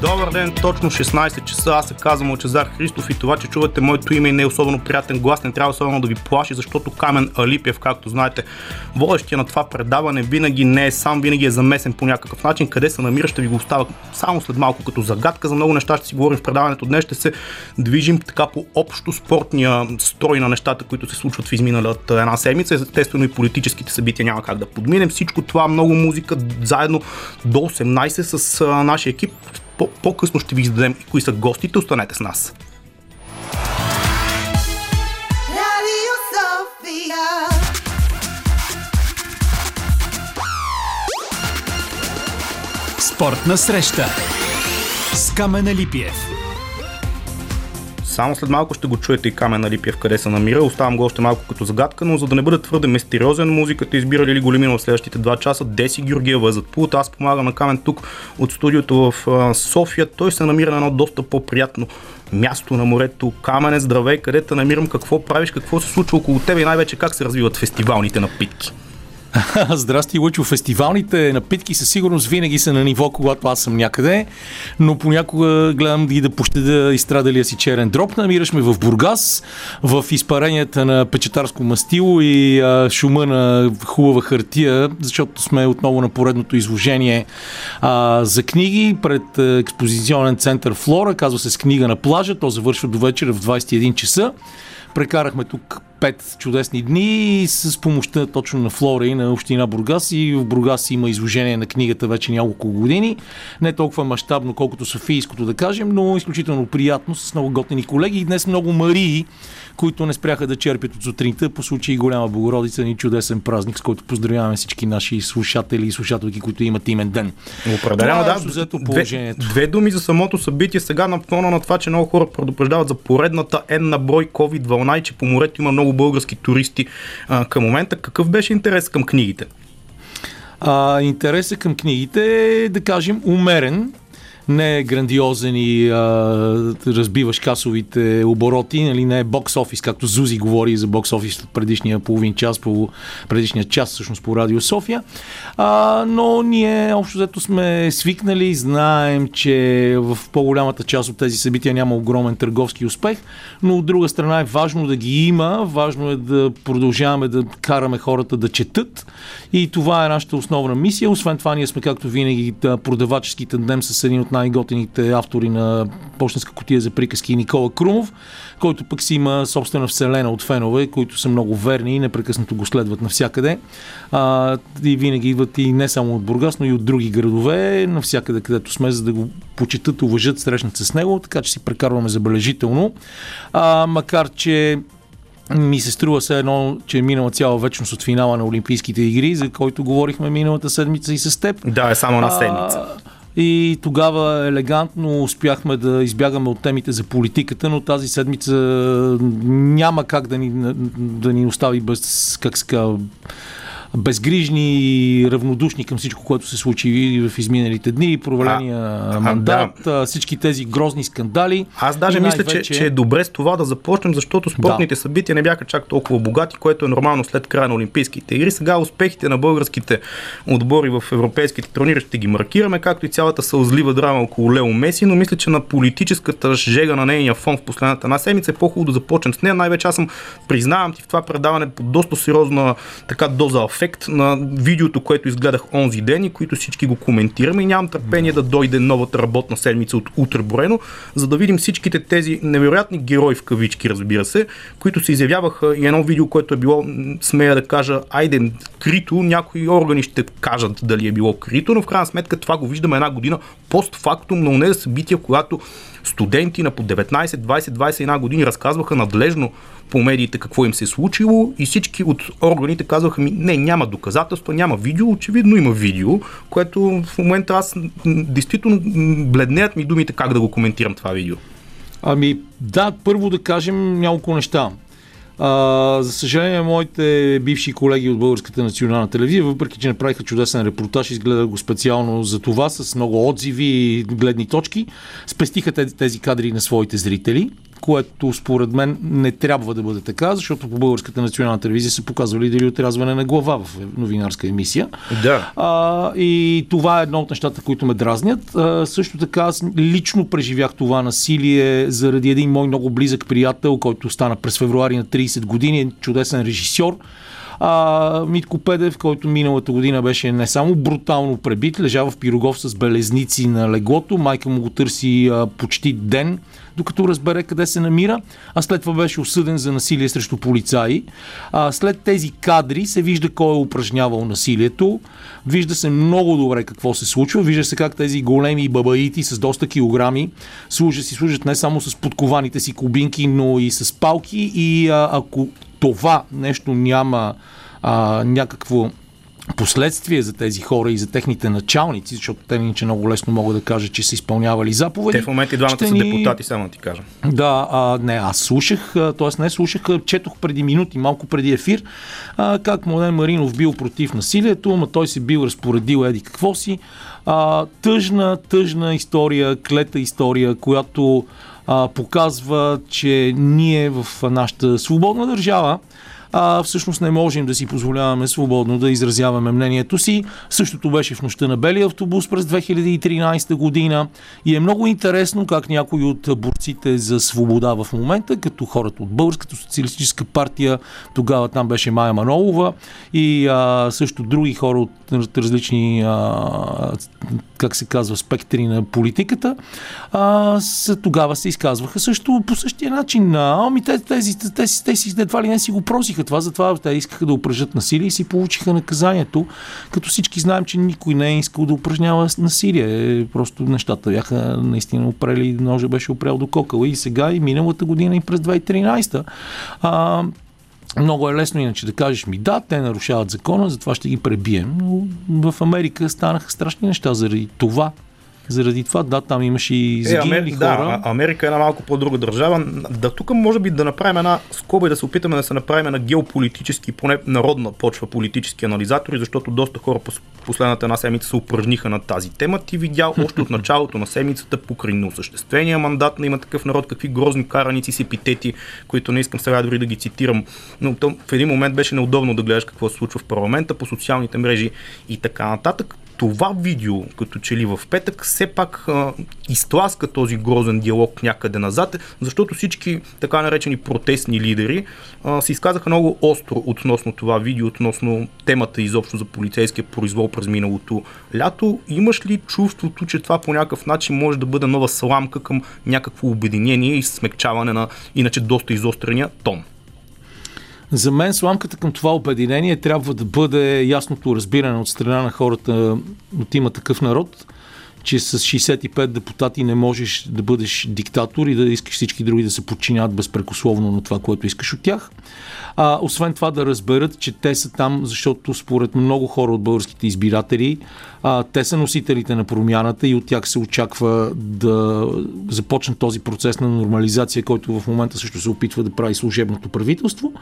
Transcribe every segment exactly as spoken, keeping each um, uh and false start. Добър ден, точно шестнайсет часа, аз се казвам Лъчезар Христов и това, че чувате моето име и не е особено приятен глас, не трябва особено да ви плаши, защото Камен Алипиев, както знаете, водещия на това предаване, винаги не е сам, винаги е замесен по някакъв начин. Къде се намира, ще ви го оставя само след малко като загадка. За много неща ще си говорим в предаването днес, ще се движим така по общо спортния строй на нещата, които се случват в изминалата една седмица. Естествено и политическите събития няма как да подминем. Всичко това, много музика, заедно до осемнайсет с а, нашия екип. По-късно ще ви издадем и кои са гостите. Останете с нас. Радио София. Спортна среща с Камен Алипиев. Само след малко ще го чуете и Камен Алипиев къде се намира. Оставам го още малко като загадка, но за да не бъде твърде мистериозен, музиката избира Лили Големинова в следващите два часа. Деси Георгиева зад пулта. Аз помагам на Камен тук от студиото в София. Той се намира на едно доста по-приятно място на морето. Камене, здравей, къде те намирам, какво правиш, какво се случва около тебе и най-вече как се развиват фестивалните напитки? Здрасти, Лъчо. Фестивалните напитки със сигурност винаги са на ниво, когато аз съм някъде, но понякога гледам да ги да пощада изстрадалия си черен дроп. Намираш ме в Бургас, в изпаренията на печатарско мастило и а, шума на хубава хартия, защото сме отново на поредното изложение а, за книги пред експозиционен център Флора, казва се "С книга на плажа", то завършва до вечера в двайсет и един часа. Прекарахме тук пет чудесни дни с помощта точно на Флора и на Община Бургас. И в Бургас има изложение на книгата вече няколко години. Не толкова мащабно, колкото софийското, да кажем, но изключително приятно, с много готини колеги. И днес много марии, които не спряха да черпят от сутринта по случай Голяма Богородица и чудесен празник, с който поздравяваме всички наши слушатели и слушателки, които имат имен ден. Определено, да. Взето положението. Две, две думи за самото събитие. Сега на фона на това, че много хора предупреждават за поредната N на брой ковид дванайсет, че по морето има много български туристи а, към момента. Какъв беше интерес към книгите? А, интересът към книгите е, да кажем, умерен. Не е грандиозен и а, разбиваш касовите обороти, нали, не е бокс офис, както Зузи говори за бокс офис предишния половин час, по предишния час всъщност по Радио София, а, но ние общо взето сме свикнали, знаем, че в по-голямата част от тези събития няма огромен търговски успех, но от друга страна е важно да ги има, важно е да продължаваме да караме хората да четат и това е нашата основна мисия. Освен това ние сме, както винаги, да, продавачески тандем с един от най-готените автори на "Пощенска кутия за приказки" Никола Крумов, който пък си има собствена вселена от фенове, които са много верни и непрекъснато го следват навсякъде. А, и винаги идват и не само от Бургас, но и от други градове, навсякъде където сме, за да го почитат, уважат, срещнат се с него, така че си прекарваме забележително. А, макар че ми се струва все едно, че е минала цяла вечност от финала на Олимпийските игри, за който говорихме миналата седмица и с теб. Да, е само на седмица. И тогава елегантно успяхме да избягаме от темите за политиката, но тази седмица няма как да ни, да ни остави без, как ска, безгрижни и равнодушни към всичко, което се случи в изминалите дни, проваления а, мандат, да. Всички тези грозни скандали. Аз даже мисля, че, че е добре с това да започнем, защото спортните да. събития не бяха чак толкова богати, което е нормално след края на Олимпийските игри. Сега успехите на българските отбори в европейските турнири ще ги маркираме, както и цялата сълзлива драма около Лео Меси, но мисля, че на политическата жега на нейния фон в последната една седмица е по-хубаво да започнем с нея. Най-вече аз съм, признавам ти, в това предаване под доста сериозна така доза ефект на видеото, което изгледах онзи ден и които всички го коментираме и нямам търпение да дойде новата работна седмица от утре броено, за да видим всичките тези невероятни герои в кавички, разбира се, които се изявяваха и едно видео, което е било, смея да кажа, айде, крито, някои органи ще кажат дали е било крито, но в крайна сметка това го виждаме една година постфактум на онези събития, когато студенти на по деветнайсет, двайсет, двайсет и една години разказваха надлежно по медиите какво им се е случило и всички от органите казваха ми, не, няма доказателства, няма видео, очевидно има видео, което в момента аз действително бледнеят ми думите как да го коментирам това видео. Ами да, първо да кажем няколко неща. Uh, за съжаление, моите бивши колеги от Българската национална телевизия, въпреки че направиха чудесен репортаж, изгледах го специално за това, с много отзиви и гледни точки, спестиха тези кадри на своите зрители, което според мен не трябва да бъде така, защото по Българската национална телевизия са показвали дали отрязване на глава в новинарска емисия. Да. А, и това е едно от нещата, които ме дразнят. А, също така аз лично преживях това насилие заради един мой много близък приятел, който стана през февруари на трийсет години, чудесен режисьор. А, Митко Педев, който миналата година беше не само брутално пребит, лежава в пирогов с белезници на леглото, майка му го търси а, почти ден, докато разбере къде се намира, а след това беше осъден за насилие срещу полицаи. А, след тези кадри се вижда кой е упражнявал насилието, вижда се много добре какво се случва, вижда се как тези големи бабаити с доста килограми служат, си служат не само с подкованите си кубинки, но и с палки, и а, ако това нещо няма а, някакво последствие за тези хора и за техните началници, защото те иначе много лесно могат да кажат, че са изпълнявали заповеди. Те в момента и двамата са ни... депутати, само да ти кажа. Да, а, не, аз слушах, т.е. не слушах, четох преди минути, малко преди ефир, а, как Младен Маринов бил против насилието, ама той се бил разпоредил еди какво си. А, тъжна, тъжна история, клета история, която а, показва, че ние в нашата свободна държава а всъщност не можем да си позволяваме свободно да изразяваме мнението си. Същото беше в нощта на белия автобус през две хиляди и тринайсета година и е много интересно как някои от борците за свобода в момента, като хората от Българската социалистическа партия, тогава там беше Майя Манолова и а, също други хора от различни а, как се казва, спектри на политиката, а, с, тогава се изказваха също по същия начин. Ами те, тези, тези, тези едва ли не си го просиха това, затова те искаха да упражнят насилие и си получиха наказанието, като всички знаем, че никой не е искал да упражнява насилие. Просто нещата бяха наистина опрели, ножа беше опрел до кокала и сега, и миналата година, и през две хиляди и тринайсета. А, много е лесно иначе да кажеш ми, да, те нарушават закона, затова ще ги пребием. Но в Америка станаха страшни неща заради това. Заради това, да, там имаше и загинали е, Амер... хора. Да, Америка е една малко по-друга държава. Да, тук може би да направим една скоба и да се опитаме да се направим на геополитически, поне народна почва политически анализатори, защото доста хора по последната една седмица се упражниха на тази тема. Ти видял още от началото на седмицата покрай неосъществения мандат на Има такъв народ, какви грозни караници с епитети, които не искам сега дори да ги цитирам. Но в един момент беше неудобно да гледаш какво се случва в парламента, по социалните мрежи и така нататък. Това видео, като че ли в петък, все пак а, изтласка този грозен диалог някъде назад, защото всички така наречени протестни лидери а, се изказаха много остро относно това видео, относно темата изобщо за полицейския произвол през миналото лято. Имаш ли чувството, че това по някакъв начин може да бъде нова сламка към някакво обединение и смекчаване на иначе доста изострения тон? За мен сламката към това обединение трябва да бъде ясното разбиране от страна на хората от Има такъв народ, че с шейсет и пет депутати не можеш да бъдеш диктатор и да искаш всички други да се подчиняват безпрекословно на това, което искаш от тях. А, освен това да разберат, че те са там, защото според много хора от българските избиратели, а, те са носителите на промяната и от тях се очаква да започне този процес на нормализация, който в момента също се опитва да прави служебното правителство.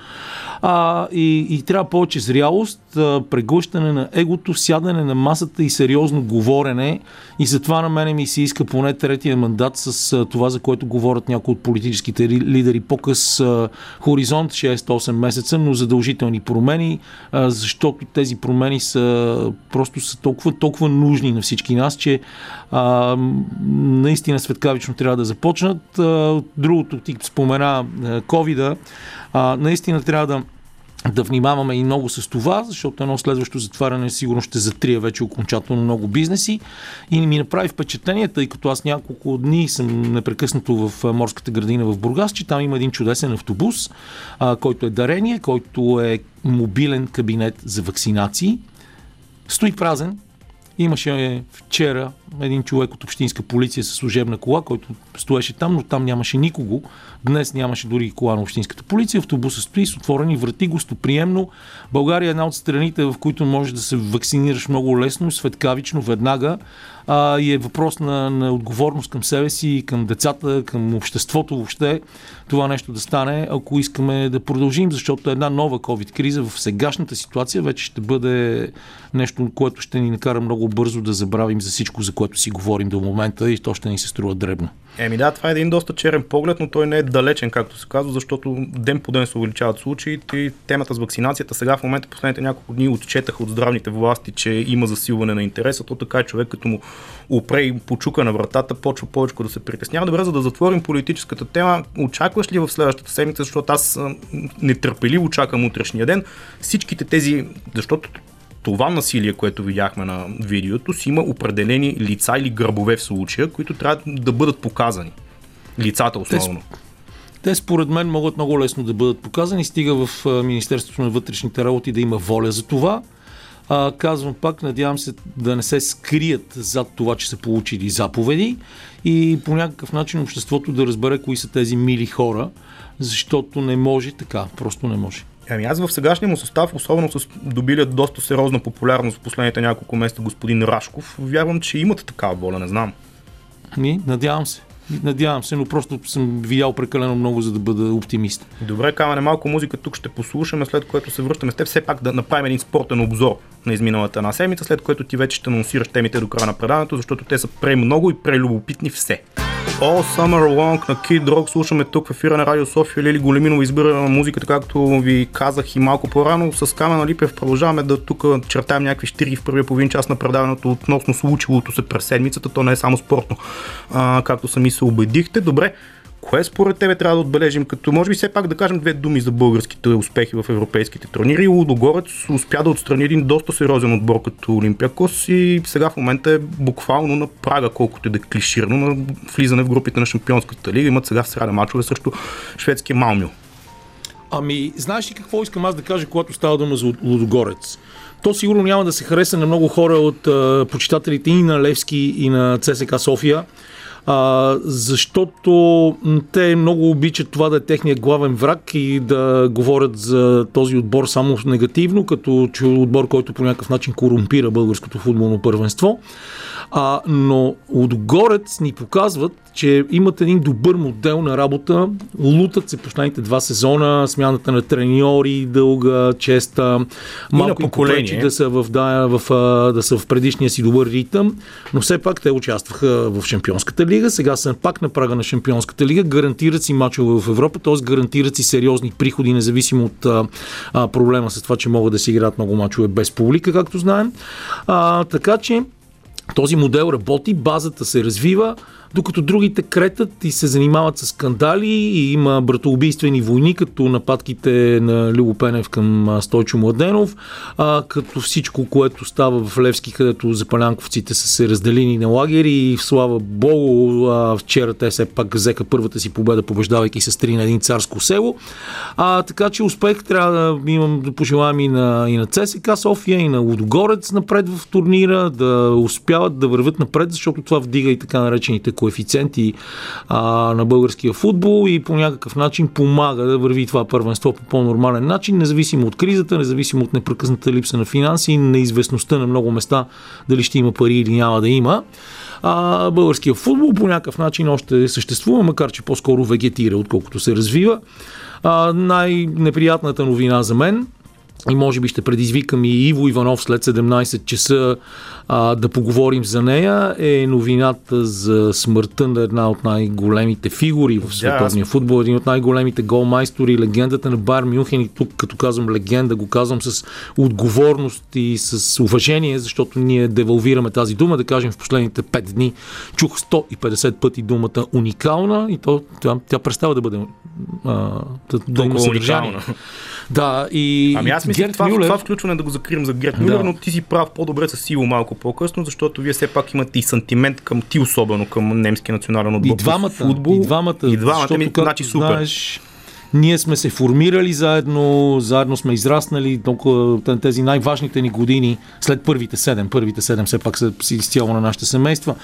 А, и, и трябва повече зрялост, преглъщане на егото, сядане на масата и сериозно говорене. И затова на мене ми се иска поне третия мандат с това, за което говорят някои от политическите лидери, по-къс хоризонт шест до осем месеца, но задължителни промени, защото тези промени са просто са толкова, толкова нужни на всички нас, че а, наистина светкавично трябва да започнат. Другото, ти спомена ковида, наистина трябва да Да внимаваме и много с това, защото едно следващо затваряне сигурно ще затрие вече окончателно много бизнеси и ми направи впечатление, тъй като аз няколко дни съм непрекъснато в морската градина в Бургас, че там има един чудесен автобус, а, който е дарение, който е мобилен кабинет за вакцинации. Стои празен. Имаше вчера един човек от общинска полиция със служебна кола, който стоеше там, но там нямаше никого. Днес нямаше дори кола на общинската полиция. Автобусът стои с отворени врати, гостоприемно. България е една от страните, в които можеш да се вакцинираш много лесно, светкавично, веднага. А, и е въпрос на, на отговорност към себе си, към децата, към обществото въобще. Това нещо да стане, ако искаме да продължим, защото една нова COVID-криза в сегашната ситуация вече ще бъде нещо, което ще ни накара много много бързо да забравим за всичко, за което си говорим до момента, и то ще ни се струва дребно. Еми да, това е един доста черен поглед, но той не е далечен, както се казва, защото ден по ден се увеличават случаите и темата с вакцинацията. Сега в момента последните няколко дни отчетаха от здравните власти, че има засилване на интереса, то така човек като му опре и почука на вратата, почва повече да се притеснява. Добре, за да затворим политическата тема, очакваш ли в следващата седмица, защото аз нетърпеливо чакам утрешния ден, всичките тези, защото това насилие, което видяхме на видеото, си има определени лица или гърбове в случая, които трябва да бъдат показани. Лицата основно. Те, те според мен могат много лесно да бъдат показани, стига в Министерството на вътрешните работи да има воля за това. А, казвам пак, надявам се да не се скрият зад това, че са получили заповеди, и по някакъв начин обществото да разбере кои са тези мили хора, защото не може така, просто не може. Ами аз в сегашния му състав, особено с добилия доста сериозна популярност в последните няколко месеца господин Рашков, вярвам, че имат такава воля, не знам. Ми, надявам се. Надявам се, но просто съм видял прекалено много, за да бъда оптимист. Добре, Камене, малко музика тук ще послушаме, след което се връщаме с теб. Все пак да направим един спортен обзор на изминалата една седмица, след което ти вече ще анонсираш темите до края на предаването, защото те са премного и прелюбопитни все. All Summer Long на Kid Rock слушаме тук в ефира на Радио София. Лили Големинова избира на музиката, както ви казах и малко по-рано. С Камен Алипиев продължаваме да тук чертаем някакви щири в първия половин час на предаването относно случилото се през седмицата. То не е само спортно, а, както сами се убедихте. Добре, кое според тебе трябва да отбележим, като може би все пак да кажем две думи за българските успехи в европейските турнири? Лудогорец успя да отстрани един доста сериозен отбор като Олимпиакос и сега в момента е буквално на прага, колкото е да клиширно, на влизане в групите на Шампионската лига. Имат сега в сряда мачове срещу шведския Малмио. Ами, знаеш ли какво искам аз да кажа, когато става дума за Лудогорец? То сигурно няма да се хареса на много хора от а, почитателите и на Левски, и на ЦСКА София. А, защото те много обичат това да е техния главен враг и да говорят за този отбор само негативно, като че отбор, който по някакъв начин корумпира българското футболно първенство. А, но Лудогорец ни показват, че имат един добър модел на работа, лутат се последните два сезона, смяната на треньори, дълга, честа, малко им попречи да са в, да, в, да са в предишния си добър ритъм, но все пак те участваха в Шампионската лига, сега са пак на прага на Шампионската лига, гарантират си мачове в Европа, т.е. гарантират си сериозни приходи, независимо от а, а, проблема с това, че могат да си играят много мачове без публика, както знаем. А, така че този модел работи, базата се развива, докато другите кретат и се занимават с скандали и има братоубийствени войни, като нападките на Любо Пенев към Стойчо Младенов, а, като всичко, което става в Левски, където запалянковците са се разделени на лагери и слава богу, а, вчера те все пак взеха първата си победа, побеждавайки с три на един царско село. А, така че успех трябва да имам да пожелаем и на, и на ЦСКА София, и на Лудогорец напред в турнира, да успяват да вървят напред, защото това вдига и така наречените коефициенти а, на българския футбол и по някакъв начин помага да върви това първенство по по-нормален начин, независимо от кризата, независимо от непрекъсната липса на финанси и неизвестността на много места, дали ще има пари или няма да има. А, българския футбол по някакъв начин още съществува, макар че по-скоро вегетира, отколкото се развива. А, най-неприятната новина за мен, и може би ще предизвикам и Иво Иванов след седемнайсет часа а, да поговорим за нея, е новината за смъртта на една от най-големите фигури в световния yeah, футбол, един от най-големите голмайстори, легендата на Бар Мюнхен, и тук като казвам легенда, го казвам с отговорност и с уважение, защото ние девалвираме тази дума, да кажем в последните пет дни чух сто и петдесет пъти думата уникална и то, тя, тя престава да бъде а, да, да има съдържание. Да, и ами аз мисля, това, това включване да го закрием за Герд Мюлер, да. Но ти си прав, по-добре със сило малко по-късно, защото вие все пак имате и сантимент към ти, особено към немския национален отбор. И двамата, футбол, и двамата, и двамата, защото, ми, значи супер. Знаеш, ние сме се формирали заедно, заедно сме израснали толкова тези най-важните ни години, след първите седем, първите седем все пак са изцяло на нашите семейства,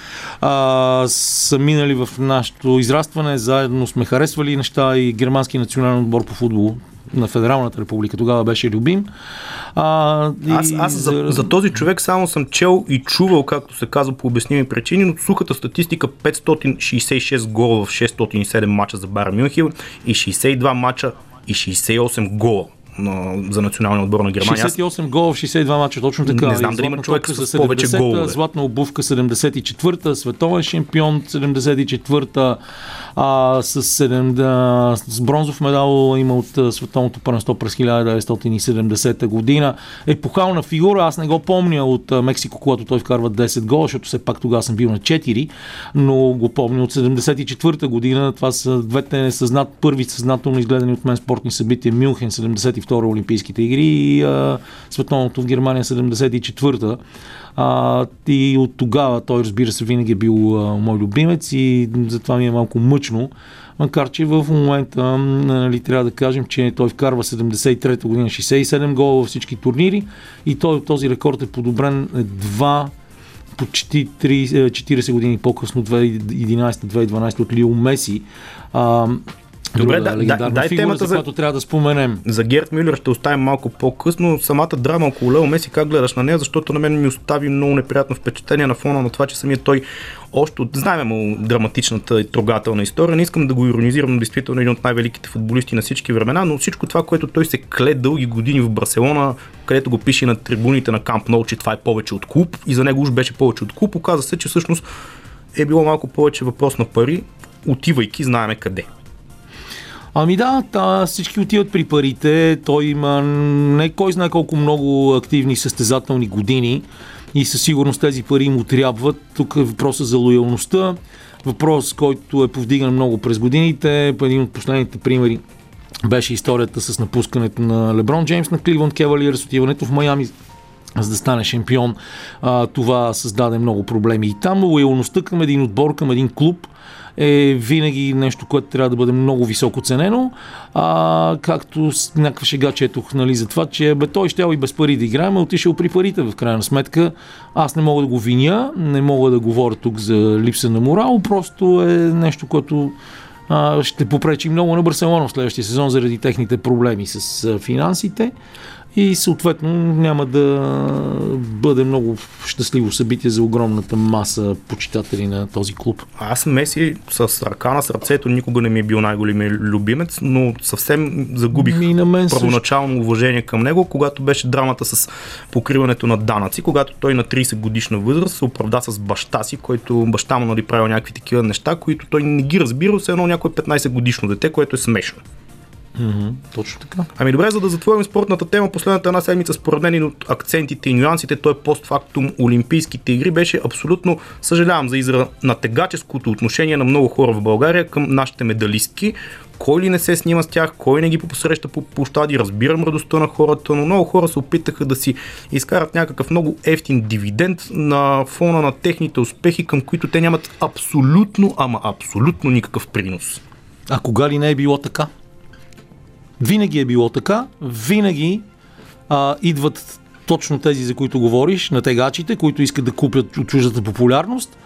а, са минали в нашето израстване, заедно сме харесвали неща и германски национален отбор по футбол на Федералната република тогава беше любим. А, и... Аз, аз за, за този човек само съм чел и чувал, както се казва, по обясними причини, но сухата статистика петстотин шейсет и шест гола в шестстотин и седем мача за Бар Мюнхен и шейсет и два мача и шейсет и осем гола за националния отбор на Германия. шейсет и осем гола в шейсет и два мача, точно така. Не знам и дали има човек с повече гола. Златна обувка седемдесет и четвърта, световен шампион седемдесет и четвърта, а, с, седем, с бронзов медал има от Световното първенство през хиляда деветстотин и седемдесета година. Епохална фигура, аз не го помня от Мексико, когато той вкарва десет гола, защото все пак тогава съм бил на четири, но го помня от седемдесет и четвърта година. Това са двете несъзнат, първи съзнателно изгледани от мен спортни събития. Мюнхен седемдесет и втора Олимпийските игри и а, световното в Германия седемдесет и четвърта. А, и от тогава той, разбира се, винаги е бил а, мой любимец и затова ми е малко мъчно. Макар че в момента, нали, трябва да кажем, че той вкарва седемдесет и трета година шейсет и седем гола във всички турнири и той, този рекорд е подобрен едва почти четиридесет години по-късно, две хиляди и единадесета - две хиляди и дванадесета от Лео Меси. А, Добре, да, да, дай фигура, темата, за която трябва да споменем. За Герд Мюлер ще оставим малко по-късно. Самата драма около Лео Меси, как гледаш на нея, защото на мен ми остави много неприятно впечатление на фона на това, че самият той още от, знаем му драматичната и трогателна история. Не искам да го иронизирам, действително един от най-великите футболисти на всички времена, но всичко това, което той се кле дълги години в Барселона, където го пише на трибуните на Камп Ноу, че това е повече от клуб и за него уж беше повече от клуб, оказа се, че всъщност е било малко повече въпрос на пари, отивайки знаеме къде. Ами да, та, всички отиват при парите, той има не кой знае колко много активни състезателни години и със сигурност тези пари му трябват. Тук е въпросът за лоялността, въпрос, който е повдиган много през годините. Един от последните примери беше историята с напускането на Леброн Джеймс на Кливланд Кавалиърс, отиването в Майами, за да стане шампион. А, това създаде много проблеми и там. Лоялността към един отбор, към един клуб е винаги нещо, което трябва да бъде много високо ценено, а, както с някаква шега четох, нали, за това, че бе, той щял и без пари да играем, а отишъл при парите в крайна сметка. Аз не мога да го виня, не мога да говоря тук за липса на морал, просто е нещо, което а, ще попречи много на Барселона в следващия сезон заради техните проблеми с а, финансите. И съответно няма да бъде много щастливо събитие за огромната маса почитатели на този клуб. Аз Меси с ръка на сърцето никога не ми е бил най-големия любимец, но съвсем загубих първоначално също... уважение към него, когато беше драмата с покриването на данъци, когато той на тридесет годишна възраст се оправда с баща си, който баща му, нали, правил някакви такива неща, които той не ги разбира, все едно някое петнадесет годишно дете, което е смешно. Mm-hmm, точно така. Ами добре, за да затворим спортната тема, последната една седмица според мен от акцентите и нюансите, той постфактум Олимпийските игри беше абсолютно, съжалявам за изра, на тегаческото отношение на много хора в България към нашите медалистки. Кой ли не се снима с тях, кой не ги посреща по площади, разбирам радостта на хората, но много хора се опитаха да си изкарат някакъв много евтин дивиденд на фона на техните успехи, към които те нямат абсолютно, ама абсолютно никакъв принос. А кога ли не е било така? Винаги е било така, винаги а, идват точно тези, за които говориш, на тегачите, които искат да купят от чуждата популярност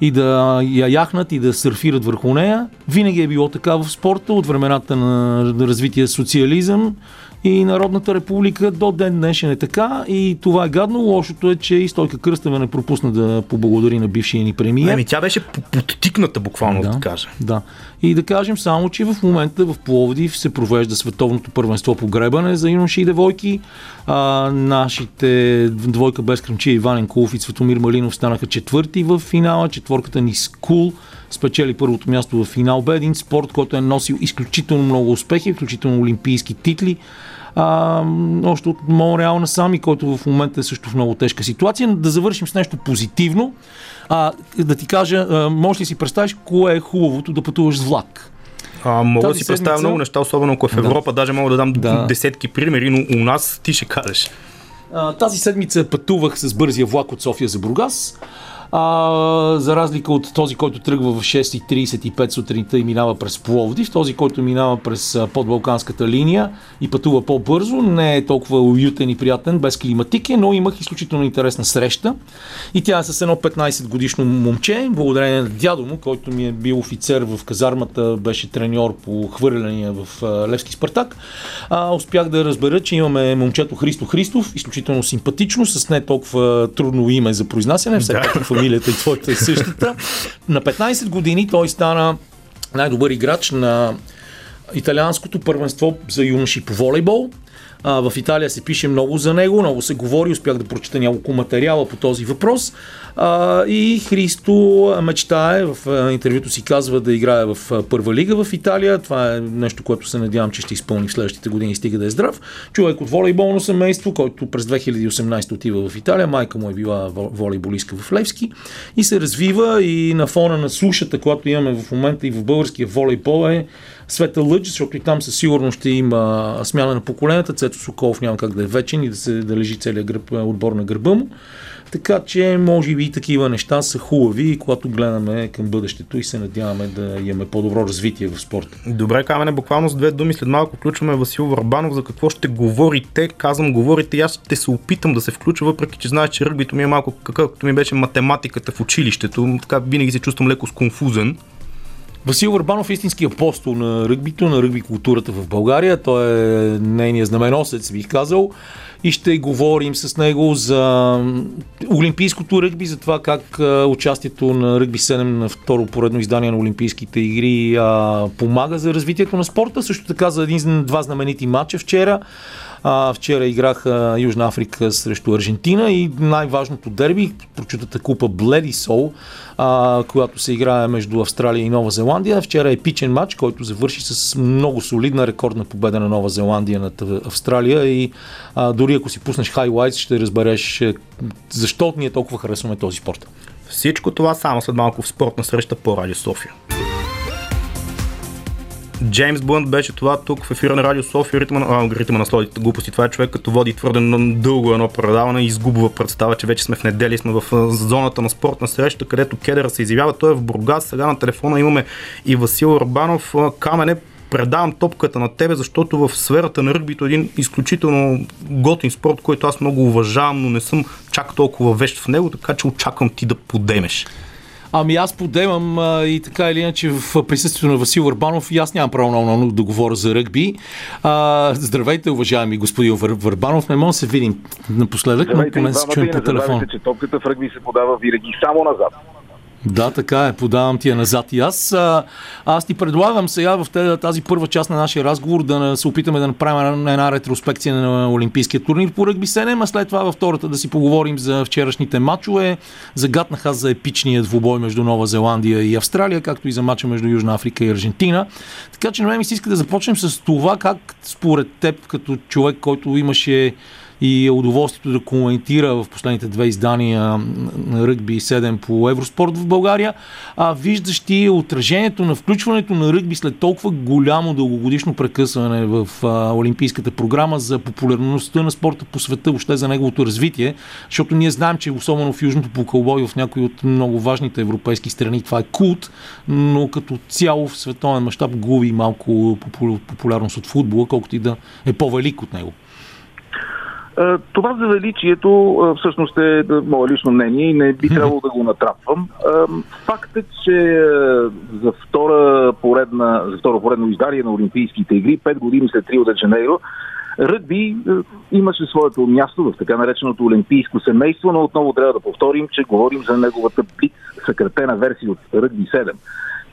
и да я яхнат и да сърфират върху нея. Винаги е било така в спорта от времената на развитие социализъм и Народната република до ден днешен е така и това е гадно. Лошото е, че и Стойка Кръстева не пропусна да поблагодари на бившия ни премиер. Ами тя беше подтикната буквално, да, да кажа. Да. И да кажем само, че в момента в Пловдив се провежда световното първенство по гребане за юноши и девойки. А, нашите двойка без кръмчия Иван Енкулов и Цветомир Малинов станаха четвърти в финала. Четворката ни Скул спечели първото място в финал Б. Един спорт, който е носил изключително много успехи, включително олимпийски титли. А, още от Монреал насам и който в момента е също в много тежка ситуация. Да завършим с нещо позитивно. А, да ти кажа, а, можеш ли си представиш кое е хубавото да пътуваш с влак? А, мога да си представя седмица... много неща, особено ако е в Европа. Да. Даже мога да дам да. десетки примери, но у нас ти ще кажеш. А, тази седмица пътувах с бързия влак от София за Бургас. А, за разлика от този, който тръгва в шест и тридесет и пет сутринта и минава през Пловдив, този, който минава през подбалканската линия и пътува по-бързо, не е толкова уютен и приятен, без климатики, но имах изключително интересна среща и тя е с едно петнадесет годишно момче, благодарение на дядо му, който ми е бил офицер в казармата, беше треньор по хвърляния в Левски Спартак. А, успях да разбера, че имаме момчето Христо Христов, изключително симпатично, с не толкова трудно име за произнасяне, все пак фамилията и твоята е същата. На петнадесет години той стана най-добър играч на италианското първенство за юноши по волейбол. А, в Италия се пише много за него, много се говори, успях да прочета няколко материала по този въпрос. А, и Христо мечтае, в интервюто си казва, да играе в първа лига в Италия. Това е нещо, което се надявам, че ще изпълни в следващите години, стига да е здрав. Човек от волейболно семейство, който през две хиляди и осемнадесета отива в Италия. Майка му е била волейболистка в Левски и се развива, и на фона на сушата, която имаме в момента и в българския волейбол, е света лъч, защото и там със сигурност ще има смяна на поколенията. Цето Соколов няма как да е вечен и да се да лежи целият гръб, отбор на гърба му. Така че може би и такива неща са хубави, когато гледаме към бъдещето и се надяваме да имаме по-добро развитие в спорта. Добре, Камене, буквално с две думи след малко включваме Васил Върбанов. За какво ще говорите? Казвам говорите и аз ще се опитам да се включа, въпреки че знаеш, че ръгбито ми е малко както ми беше математиката в училището. Така винаги се чувствам леко сконфузен. Васил Върбанов е истински апостол на ръгбито, на ръгби културата в България. Той е нейният знаменосец, бих казал. И ще говорим с него за олимпийското ръгби, за това как участието на ръгби седем на второ поредно издание на Олимпийските игри а, помага за развитието на спорта. Също така за един-два знаменити матча вчера. А, вчера играха Южна Африка срещу Аржентина и най-важното дерби, прочутата купа Бледисол, а, която се играе между Австралия и Нова Зеландия. Вчера е епичен матч, който завърши с много солидна рекордна победа на Нова Зеландия над Австралия и а, дори ако си пуснеш хайлайтс, ще разбереш защо ние толкова харесваме този спорт. Всичко това само след малко в спортна среща по Радио София. Джеймс Блънт беше това тук в ефира на Радио София. Ритъма, а, ритъма на слодите глупости. Това е човек, като води твърде дълго едно предаване и изгубва представа, че вече сме в неделя и сме в зоната на спортна среща, където кедъра се изявява. Той е в Бургас. Сега на телефона имаме и Васил Върбанов. Камене, предавам топката на тебе, защото в сферата на ръгбито е един изключително готин спорт, който аз много уважавам, но не съм чак толкова вещ в него, така че очаквам ти да подемеш. Ами аз подемам а, и така или иначе в присъствието на Васил Върбанов и аз нямам право много да говоря за ръгби. А, здравейте, уважаеми господин Върбанов. Не мога да се видим напоследък, но поне се чуем по телефон. Здравейте, че топката в ръгби се подава винаги само назад. Да, така е. Подавам ти я назад и аз. А, аз ти предлагам сега в тази първа част на нашия разговор да се опитаме да направим една ретроспекция на Олимпийския турнир по ръгби седем, а след това във втората да си поговорим за вчерашните матчове. Загатнах аз за епичния двубой между Нова Зеландия и Австралия, както и за матча между Южна Африка и Аржентина. Така че на мен ми се иска да започнем с това как според теб, като човек, който имаше и удоволствието да коментира в последните две издания на ръгби седем по Евроспорт в България, а виждаш ти отражението на включването на ръгби след толкова голямо дългогодишно прекъсване в а, Олимпийската програма за популярността на спорта по света, въобще за неговото развитие, защото ние знаем, че особено в Южното полукълбо и в някои от много важните европейски страни това е култ, но като цяло в световен мащаб губи малко популярност от футбола, колкото и да е по-велик от него. Това за величието всъщност е мое лично мнение и не би трябвало да го натрапвам. Факт е, че за втора поредна, за второ поредно издание на Олимпийските игри, пет години след Рио де Джанейро, ръгби имаше своето място в така нареченото олимпийско семейство, но отново трябва да повторим, че говорим за неговата блиц съкратена версия от ръгби седем.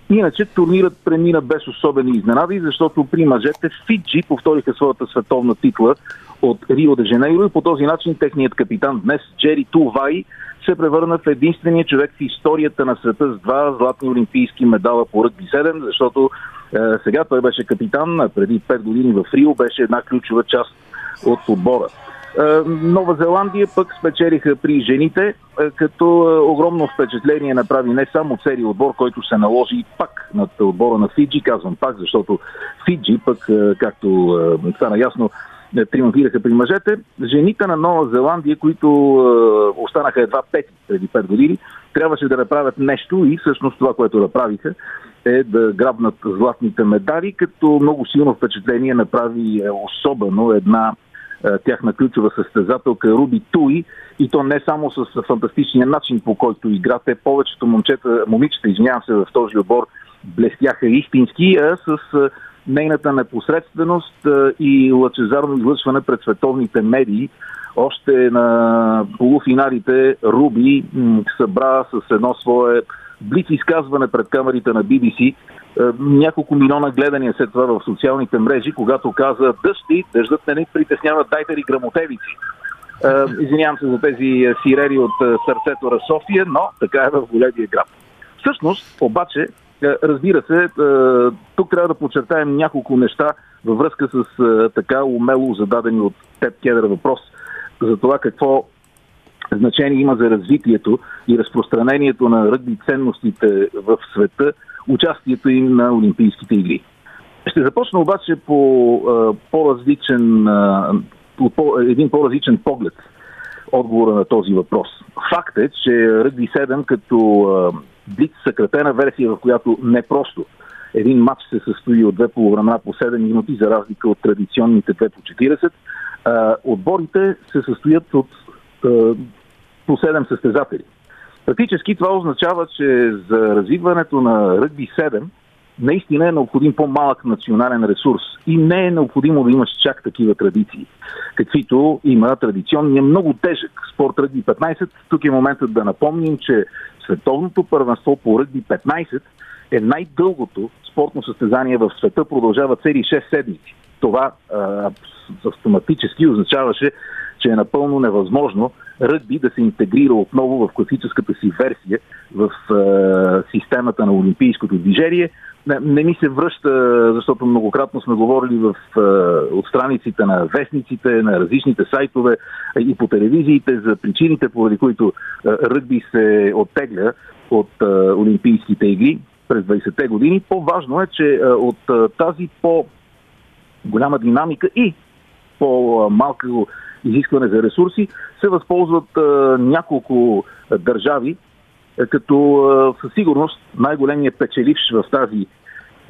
Иначе турнирът премина без особени изненади, защото при мъжете Фиджи повториха своята световна титла от Рио де Жанейро и по този начин техният капитан днес, Джери Тувай, се превърна в единствения човек в историята на света с два златни олимпийски медала по ръгби седем, защото е, сега той беше капитан, а преди пет години в Рио беше една ключова част от отбора. Нова Зеландия пък спечелиха при жените, като огромно впечатление направи не само целият отбор, който се наложи и пак над отбора на Фиджи, казвам пак, защото Фиджи пък, както стана ясно, триумфираха при мъжете. Жените на Нова Зеландия, които останаха едва пети преди пет години, трябваше да направят нещо и всъщност това, което направиха, е да грабнат златните медали, като много силно впечатление направи особено една тяхна ключова състезателка Руби Туи, и то не само с фантастичния начин, по който играте. Повечето момчета, момичета, извинявам се, в този отбор блестяха истински, а с нейната непосредственост и лъчезарно излъчване пред световните медии. Още на полуфиналите Руби събра с едно свое блиц изказване пред камерите на Би Би Си няколко милиона гледания след това в социалните мрежи, когато каза дъжди, дъждът не ни притеснява, дайте ни грамотевици. Извинявам се за тези сирери от сърцето на София, но така е в големия град. Всъщност, обаче, разбира се, тук трябва да подчертаем няколко неща във връзка с така умело зададени от теб, Кедър, въпрос за това какво значение има за развитието и разпространението на ръгби ценностите в света, участието им на Олимпийските игри. Ще започна обаче по по-различен, по един по-различен поглед отговора на този въпрос. Факт е, че Ръгби седем като блиц съкратена версия, в която не просто един матч се състои от две полувремена по седем минути, за разлика от традиционните две по четиридесет, отборите се състоят от по седем състезатели. Практически това означава, че за развиването на Ръгби седем наистина е необходим по-малък национален ресурс и не е необходимо да имаш чак такива традиции, каквито има традиционния много тежък спорт Ръгби петнайсет. Тук е моментът да напомним, че Световното първенство по Ръгби петнайсет е най-дългото спортно състезание в света, продължава цели шест седмици. Това а, автоматически означаваше, че е напълно невъзможно ръгби да се интегрира отново в класическата си версия в е, системата на олимпийското движение. Не, не ми се връща, защото многократно сме говорили в, е, от страниците на вестниците, на различните сайтове и по телевизиите за причините, поради които е, ръгби се оттегля от е, олимпийските игри през двайсетте години. По-важно е, че е, от е, тази по-голяма динамика и по-малко изискване за ресурси, се възползват а, няколко а, държави, а, като а, със сигурност най-големият печеливш в тази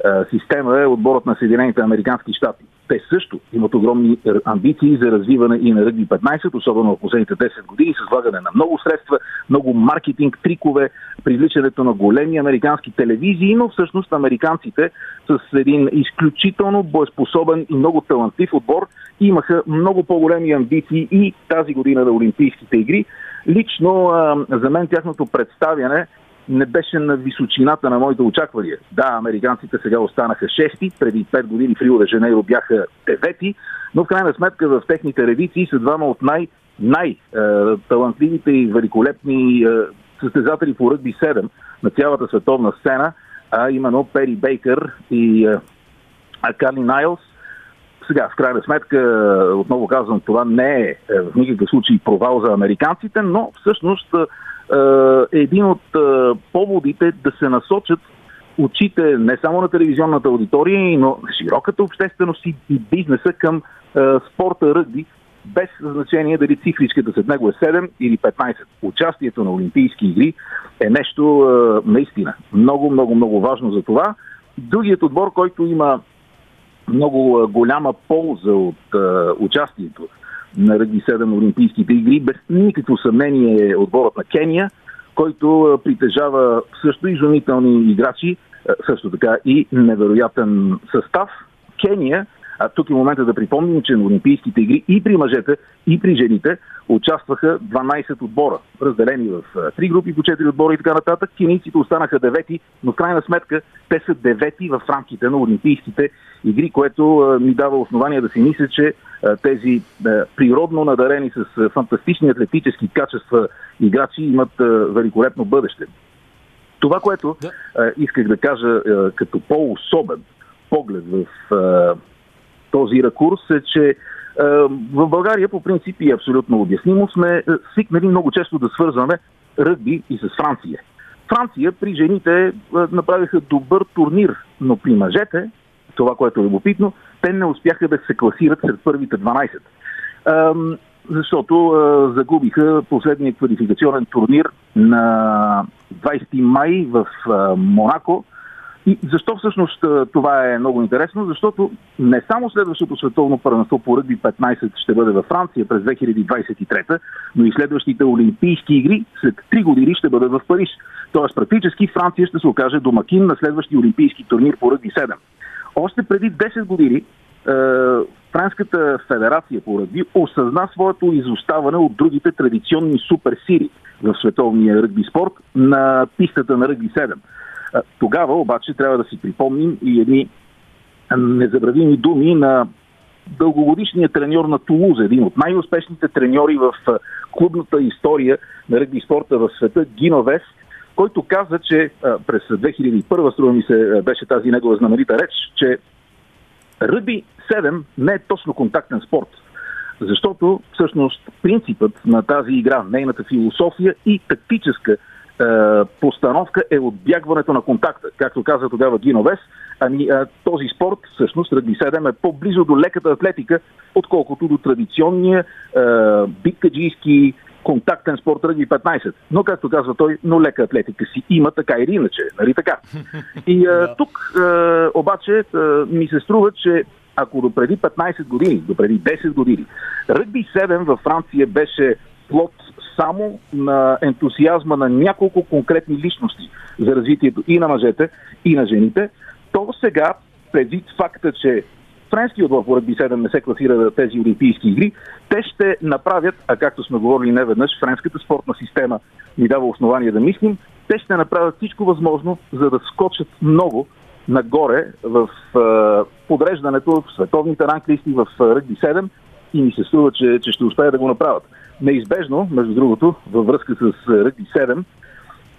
а, система е отборът на Съединените американски щати. Те също имат огромни амбиции за развиване и на Ръгби петнайсет, особено в последните десет години, с влагане на много средства, много маркетинг, трикове, привличането на големи американски телевизии, но всъщност американците с един изключително боеспособен и много талантлив отбор имаха много по-големи амбиции и тази година на Олимпийските игри. Лично за мен тяхното представяне не беше на височината на моите очаквания. Да, американците сега останаха шести, преди пет години в Рио де Жанейро бяха девети, но в крайна сметка в техните редици са двама от най- най-талантливите и великолепни състезатели по ръгби седем на цялата световна сцена, а именно Пери Бейкър и Карли Найлс. Сега, в крайна сметка, отново казвам, това не е в никакъв случай провал за американците, но всъщност е един от поводите да се насочат очите не само на телевизионната аудитория, но на широката общественост и бизнеса към спорта ръгби, без значение дали цифричката след него е седем или петнайсет. Участието на Олимпийски игри е нещо наистина много, много, много важно за това. Другият отбор, който има много голяма полза от участието на Ръгби седем на Олимпийските игри, без никакво съмнение е отборът на Кения, който притежава също изумителни играчи, също така и невероятен състав. Кения, а тук е момента да припомним, че на Олимпийските игри и при мъжете, и при жените участваха дванайсет отбора, разделени в три групи по четири отбора и така нататък. Кенийците останаха девети, но в крайна сметка те са девети в рамките на Олимпийските игри, което ми дава основание да си мисля, че тези природно надарени с фантастични атлетически качества играчи имат великолепно бъдеще. Това, което исках да кажа като по-особен поглед в този ракурс е, че в България по принцип и абсолютно обяснимо сме свикнали много често да свързваме ръгби и с Франция. Франция при жените направиха добър турнир, но при мъжете, това, което е любопитно, те не успяха да се класират сред първите дванайсет. Защото загубиха последния квалификационен турнир на двайсети май в Монако. И защо всъщност това е много интересно? Защото не само следващото световно първенство по ръгби петнайсет ще бъде във Франция през две хиляди двайсет и трета, но и следващите Олимпийски игри след три години ще бъдат в Париж. Тоест практически Франция ще се окаже домакин на следващия Олимпийски турнир по ръгби седем. Още преди десет години Френската федерация по ръгби осъзна своето изоставане от другите традиционни суперсили в световния ръгби спорт на пистата на ръгби седем. Тогава обаче трябва да си припомним и едни незабравими думи на дългогодишния треньор на Тулуз, един от най-успешните треньори в клубната история на ръгби спорта в света, Гино Вест, който каза, че през две хиляди и първа, струва ми се, беше тази негова знаменита реч, че ръгби седем не е точно контактен спорт. Защото всъщност принципът на тази игра, нейната философия и тактическа е, постановка е отбягването на контакта. Както каза тогава Гино Вест, ами, е, този спорт, всъщност, ръгби седем е по-близо до леката атлетика, отколкото до традиционния е, биткаджийски контактен спорт ръгби петнайсет. Но, както казва той, но лека атлетика си има така или иначе. Нали така? И е, тук е, обаче е, ми се струва, че ако до преди петнайсет години, до преди десет години, ръгби седем във Франция беше плод само на ентусиазма на няколко конкретни личности за развитието и на мъжете, и на жените, то сега, предвид факта, че френският отбор по ръгби седем не се класира за тези олимпийски игри, те ще направят, а както сме говорили неведнъж, френската спортна система ни дава основание да мислим, те ще направят всичко възможно, за да скочат много нагоре в е, подреждането в световните ранглисти в ръгби седем и ми се струва, че, че ще успеят да го направят. Неизбежно, между другото, във връзка с ръгби седем,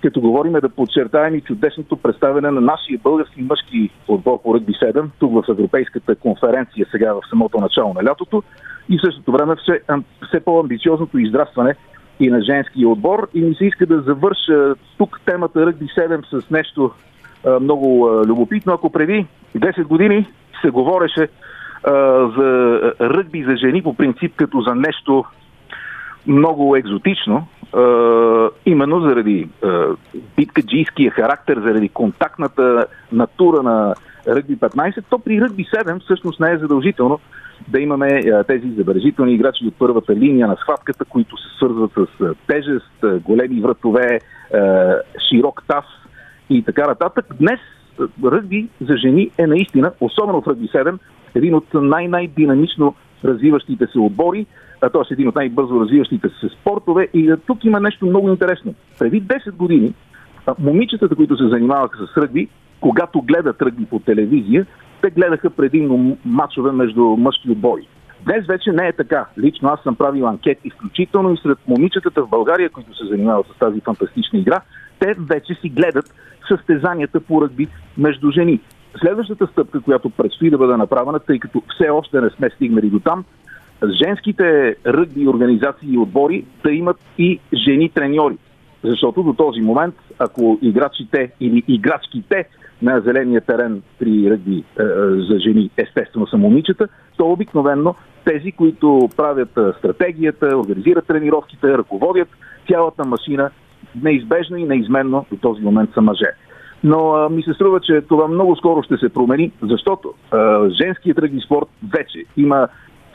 като говорим е да подчертаем и чудесното представяне на нашия български мъжки отбор по ръгби седем, тук в Европейската конференция сега в самото начало на лятото и в същото време все, все по-амбициозното израстване и на женския отбор. И ми се иска да завърша тук темата ръгби седем с нещо много любопитно. Ако преди десет години се говореше а, за ръгби за жени по принцип като за нещо много екзотично, а, именно заради биткаджийския характер, заради контактната натура на ръгби петнайсет, то при ръгби седем всъщност не е задължително да имаме а, тези забележителни играчи от първата линия на схватката, които се свързват с а, тежест, а, големи вратове, а, широк таз и така нататък. Днес ръгби за жени е наистина, особено в ръгби седем, един от най-най-динамично развиващите се отбори, а т.е. един от най-бързо развиващите се спортове. И тук има нещо много интересно. Преди десет години момичетата, които се занимаваха с ръгби, когато гледат ръгби по телевизия, те гледаха предимно мачове между мъжки отбори. Днес вече не е така. Лично аз съм правил анкети, включително и сред момичетата в България, които се занимават с тази фантастична игра, те вече си гледат състезанията по ръгби между жени. Следващата стъпка, която предстои да бъде направена, тъй като все още не сме стигнали до там, женските ръгби организации и отбори да имат и жени треньори. Защото до този момент, ако играчите или играчките на зеления терен при ръгби е, за жени, естествено са момичета, то обикновено тези, които правят стратегията, организират тренировките, ръководят цялата машина, неизбежно и неизменно до този момент са мъже. Но а, ми се струва, че това много скоро ще се промени, защото а, женският ръгби спорт вече има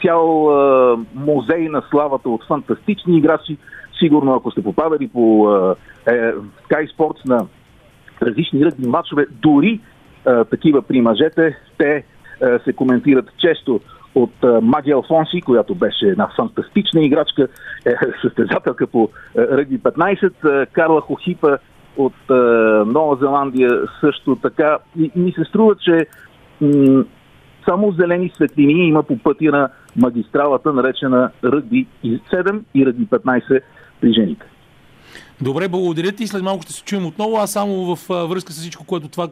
цял а, музей на славата от фантастични играчи. Сигурно, ако сте попадали по е, Sky Sports на различни ръгби матчове, дори а, такива при мъжете, те а, се коментират често от Маги Алфонси, която беше една фантастична играчка, е, състезателка по е, ръгби петнайсет, е, Карла Хохипа от е, Нова Зеландия също така. И ми се струва, че м- само зелени светлини има по пътя на магистралата, наречена ръгби седем и ръгби петнайсет при жените. Добре, благодаря ти. След малко ще се чуем отново. Аз само в връзка с всичко, което, това,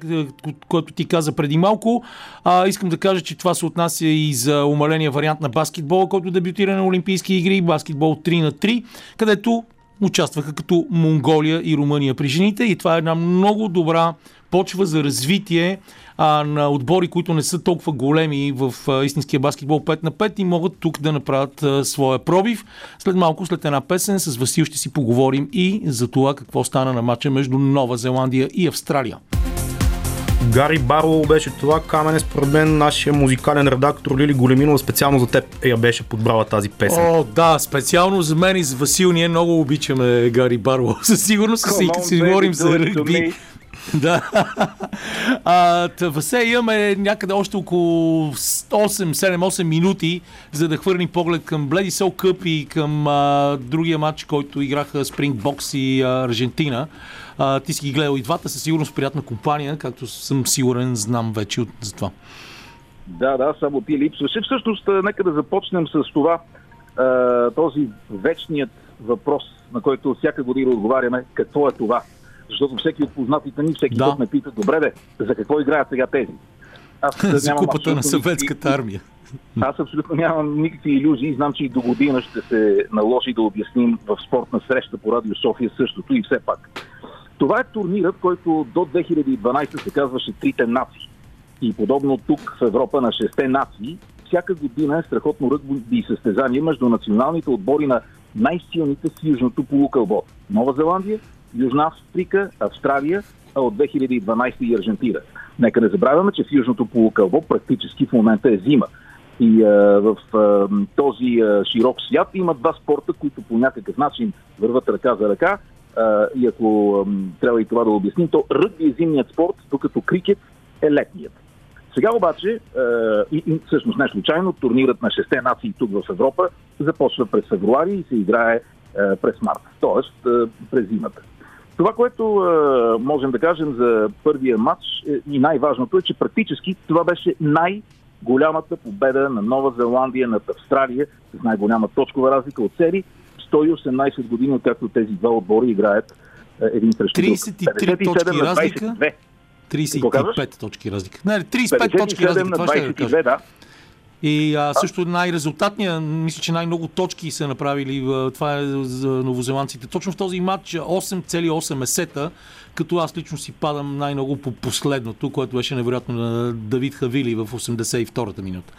което ти каза преди малко, а, искам да кажа, че това се отнася и за умаления вариант на баскетбола, който дебютира на Олимпийски игри, баскетбол три на три, където участваха като Монголия и Румъния при жените. И това е една много добра почва за развитие а, на отбори, които не са толкова големи в а, истинския баскетбол пет на пет и могат тук да направят а, своя пробив. След малко, след една песен, с Васил ще си поговорим и за това какво стана на матча между Нова Зеландия и Австралия. Гари Барло беше това. Камене, според мен, нашия музикален редактор Лили Големинова специално за теб я беше подбрала тази песен. О, да, специално за мен и за Васил. Ние много обичаме Гари Барло. Със сигурност, и като си говорим за ръгби. Да. А, Васе, имаме някъде още около осем седем осем минути, за да хвърлим поглед към Бledisloe Cup и към а, другия матч, който играха Спрингбокс и а, Аржентина. А, ти си ги гледал и двата, със сигурност приятна компания, както съм сигурен, знам вече от, за това. Да, да, само ти липсваше. Всъщност, нека да започнем с това, а, този вечният въпрос, на който всяка година отговаряме, какво е това? Защото всеки от познатите ни, всеки да. Път ме пита, добре бе, за какво играят сега тези? Аз за купата на съветската армия. Аз абсолютно нямам никакви илюзии. Знам, че и до година ще се наложи да обясним в спортна среща по Радио София същото, и все пак. Това е турнирът, който до две хиляди и дванадесета се казваше Трите нации. И подобно тук в Европа на Шесте нации, всяка година е страхотно ръгби състезание между националните отбори на най-силните с южното полукълбо. Нова Зеландия, Южна Африка, Австралия, а от две хиляди и дванадесета и Аржентина. Нека не забравяме, че в южното полукълбо практически в момента е зима. И а, в а, този а, широк свят има два спорта, които по някакъв начин върват ръка за ръка. А, и ако а, трябва и това да обясним, то ръгби е зимният спорт, докато крикет е летният. Сега обаче, а, и, и всъщност не случайно, турнирът на шесте нации тук в Европа започва през февруари и се играе а, през март, т.е. през зимата. Това, което а, можем да кажем за първия матч, е, и най-важното е, че практически това беше най-голямата победа на Нова Зеландия над Австралия, с най-голяма точкова разлика от серии, сто и осемнадесет години, откакто тези два отбори играят а, един срещу друг. тридесет и три точки разлика. тридесет и пет точки разлика. Не, тридесет и пет точки разлика, това ще кажа. Да. И а, също най-резултатния, мисля, че най-много точки са направили, това е за новозеландците. Точно в този матч осем цяло осем есета, като аз лично си падам най-много по последното, което беше невероятно на Давид Хавили в осемдесет и втората минута.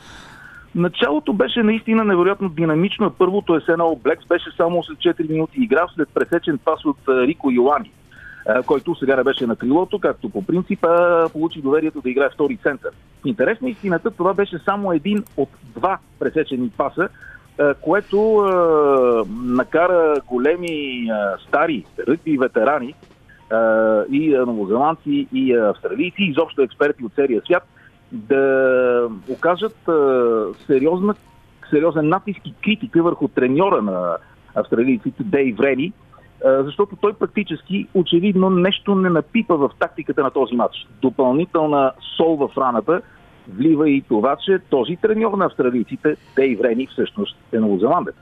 Началото беше наистина невероятно динамично. Първото е Сенал Блекс, беше само след четири минути игра, след пресечен пас от Рико Йоани, който сега не беше на крилото, както по принцип получи доверието да играе втори център. Интересна истината, това беше само един от два пресечени паса, което накара големи стари ръгби ветерани и новозеландци, и австралийци, и изобщо експерти от целия свят да окажат сериозна, сериозен натиск и критика върху треньора на австралийците Дейв Рени, защото той практически очевидно нещо не напипа в тактиката на този матч. Допълнителна сол в раната влива и това, че този треньор на австралийците, Дейв Рени, всъщност е новозеландец.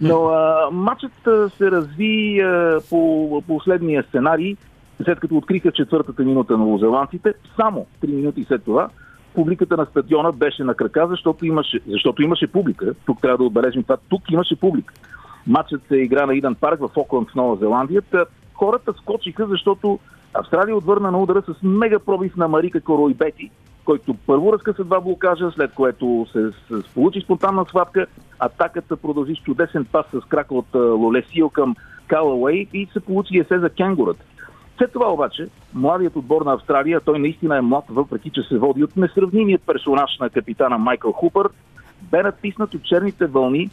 Но а, матчът а, се разви а, по последния сценарий, след като откриха четвъртата минута новозеландците, само три минути след това публиката на стадиона беше на крака, защото имаше, защото имаше публика. Тук трябва да отбележим това. Тук имаше публика. Матчът се игра на Идън парк в Окланд в Нова Зеландия. Хората скочиха, защото Австралия отвърна на удара с мега пробив на Марика Коройбети, който първо разкъса два блокажа, след което се получи спонтанна схватка. Атаката продължи с чудесен пас с крак от Лолесио към Калауей и се получи есе за Кенгурът. След това обаче, младият отбор на Австралия, той наистина е млад, въпреки че се води от несравнимият персонаж на капитана Майкъл Хупър, бе натиснат от черните вълни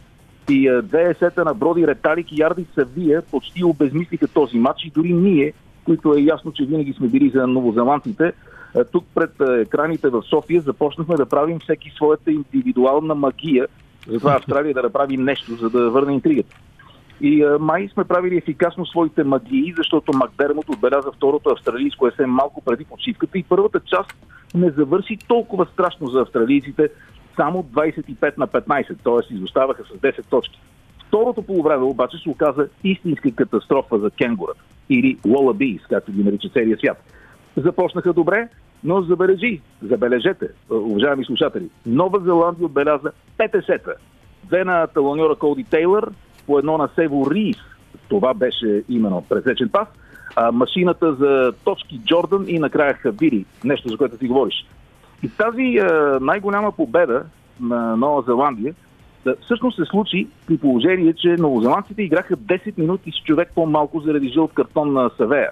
и две есета на Броди Реталик и Ярди Савия почти обезмислиха този матч и дори ние, които е ясно, че винаги сме били за новозеландците, тук пред екраните в София започнахме да правим всеки своята индивидуална магия, затова Австралия да направи нещо, за да върне интригата. И май сме правили ефикасно своите магии, защото Макдермот отбеляза второто австралийско есе малко преди почивката и първата част не завърши толкова страшно за австралийците, само двадесет и пет на петнадесет, т.е. изоставаха с десет точки. Второто полувреме обаче се оказа истинска катастрофа за кенгурът, или Wallabies, както ги нарича целия свят. Започнаха добре, но забележи, забележете, уважаеми слушатели, Нова Зеландия отбеляза пет есета. Две на талоньора Коди Тейлър, по едно на Сево Рис, това беше именно пресечен пас, а машината за точки Джордан и накрая Хабири, нещо за което ти говориш. И тази а, най-голяма победа на Нова Зеландия да, всъщност се случи при положение, че новозеландците играха десет минути с човек по-малко заради жълт картон на Савея.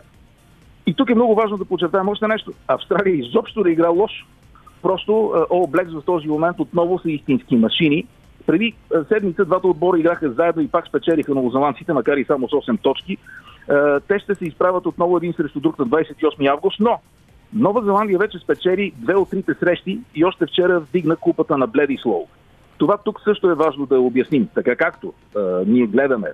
И тук е много важно да подчертаем още нещо. Австралия изобщо да игра лошо. Просто All Blacks в този момент отново са истински машини. Преди седмица двата отбора играха заедно и пак спечелиха новозеландците, макар и само с осем точки. те ще се изправят отново един срещу друг на двадесет и осми август, но Нова Зеландия вече спечели две от трите срещи и още вчера вдигна купата на Бледи Слоу. Това тук също е важно да обясним. Така както е, ние гледаме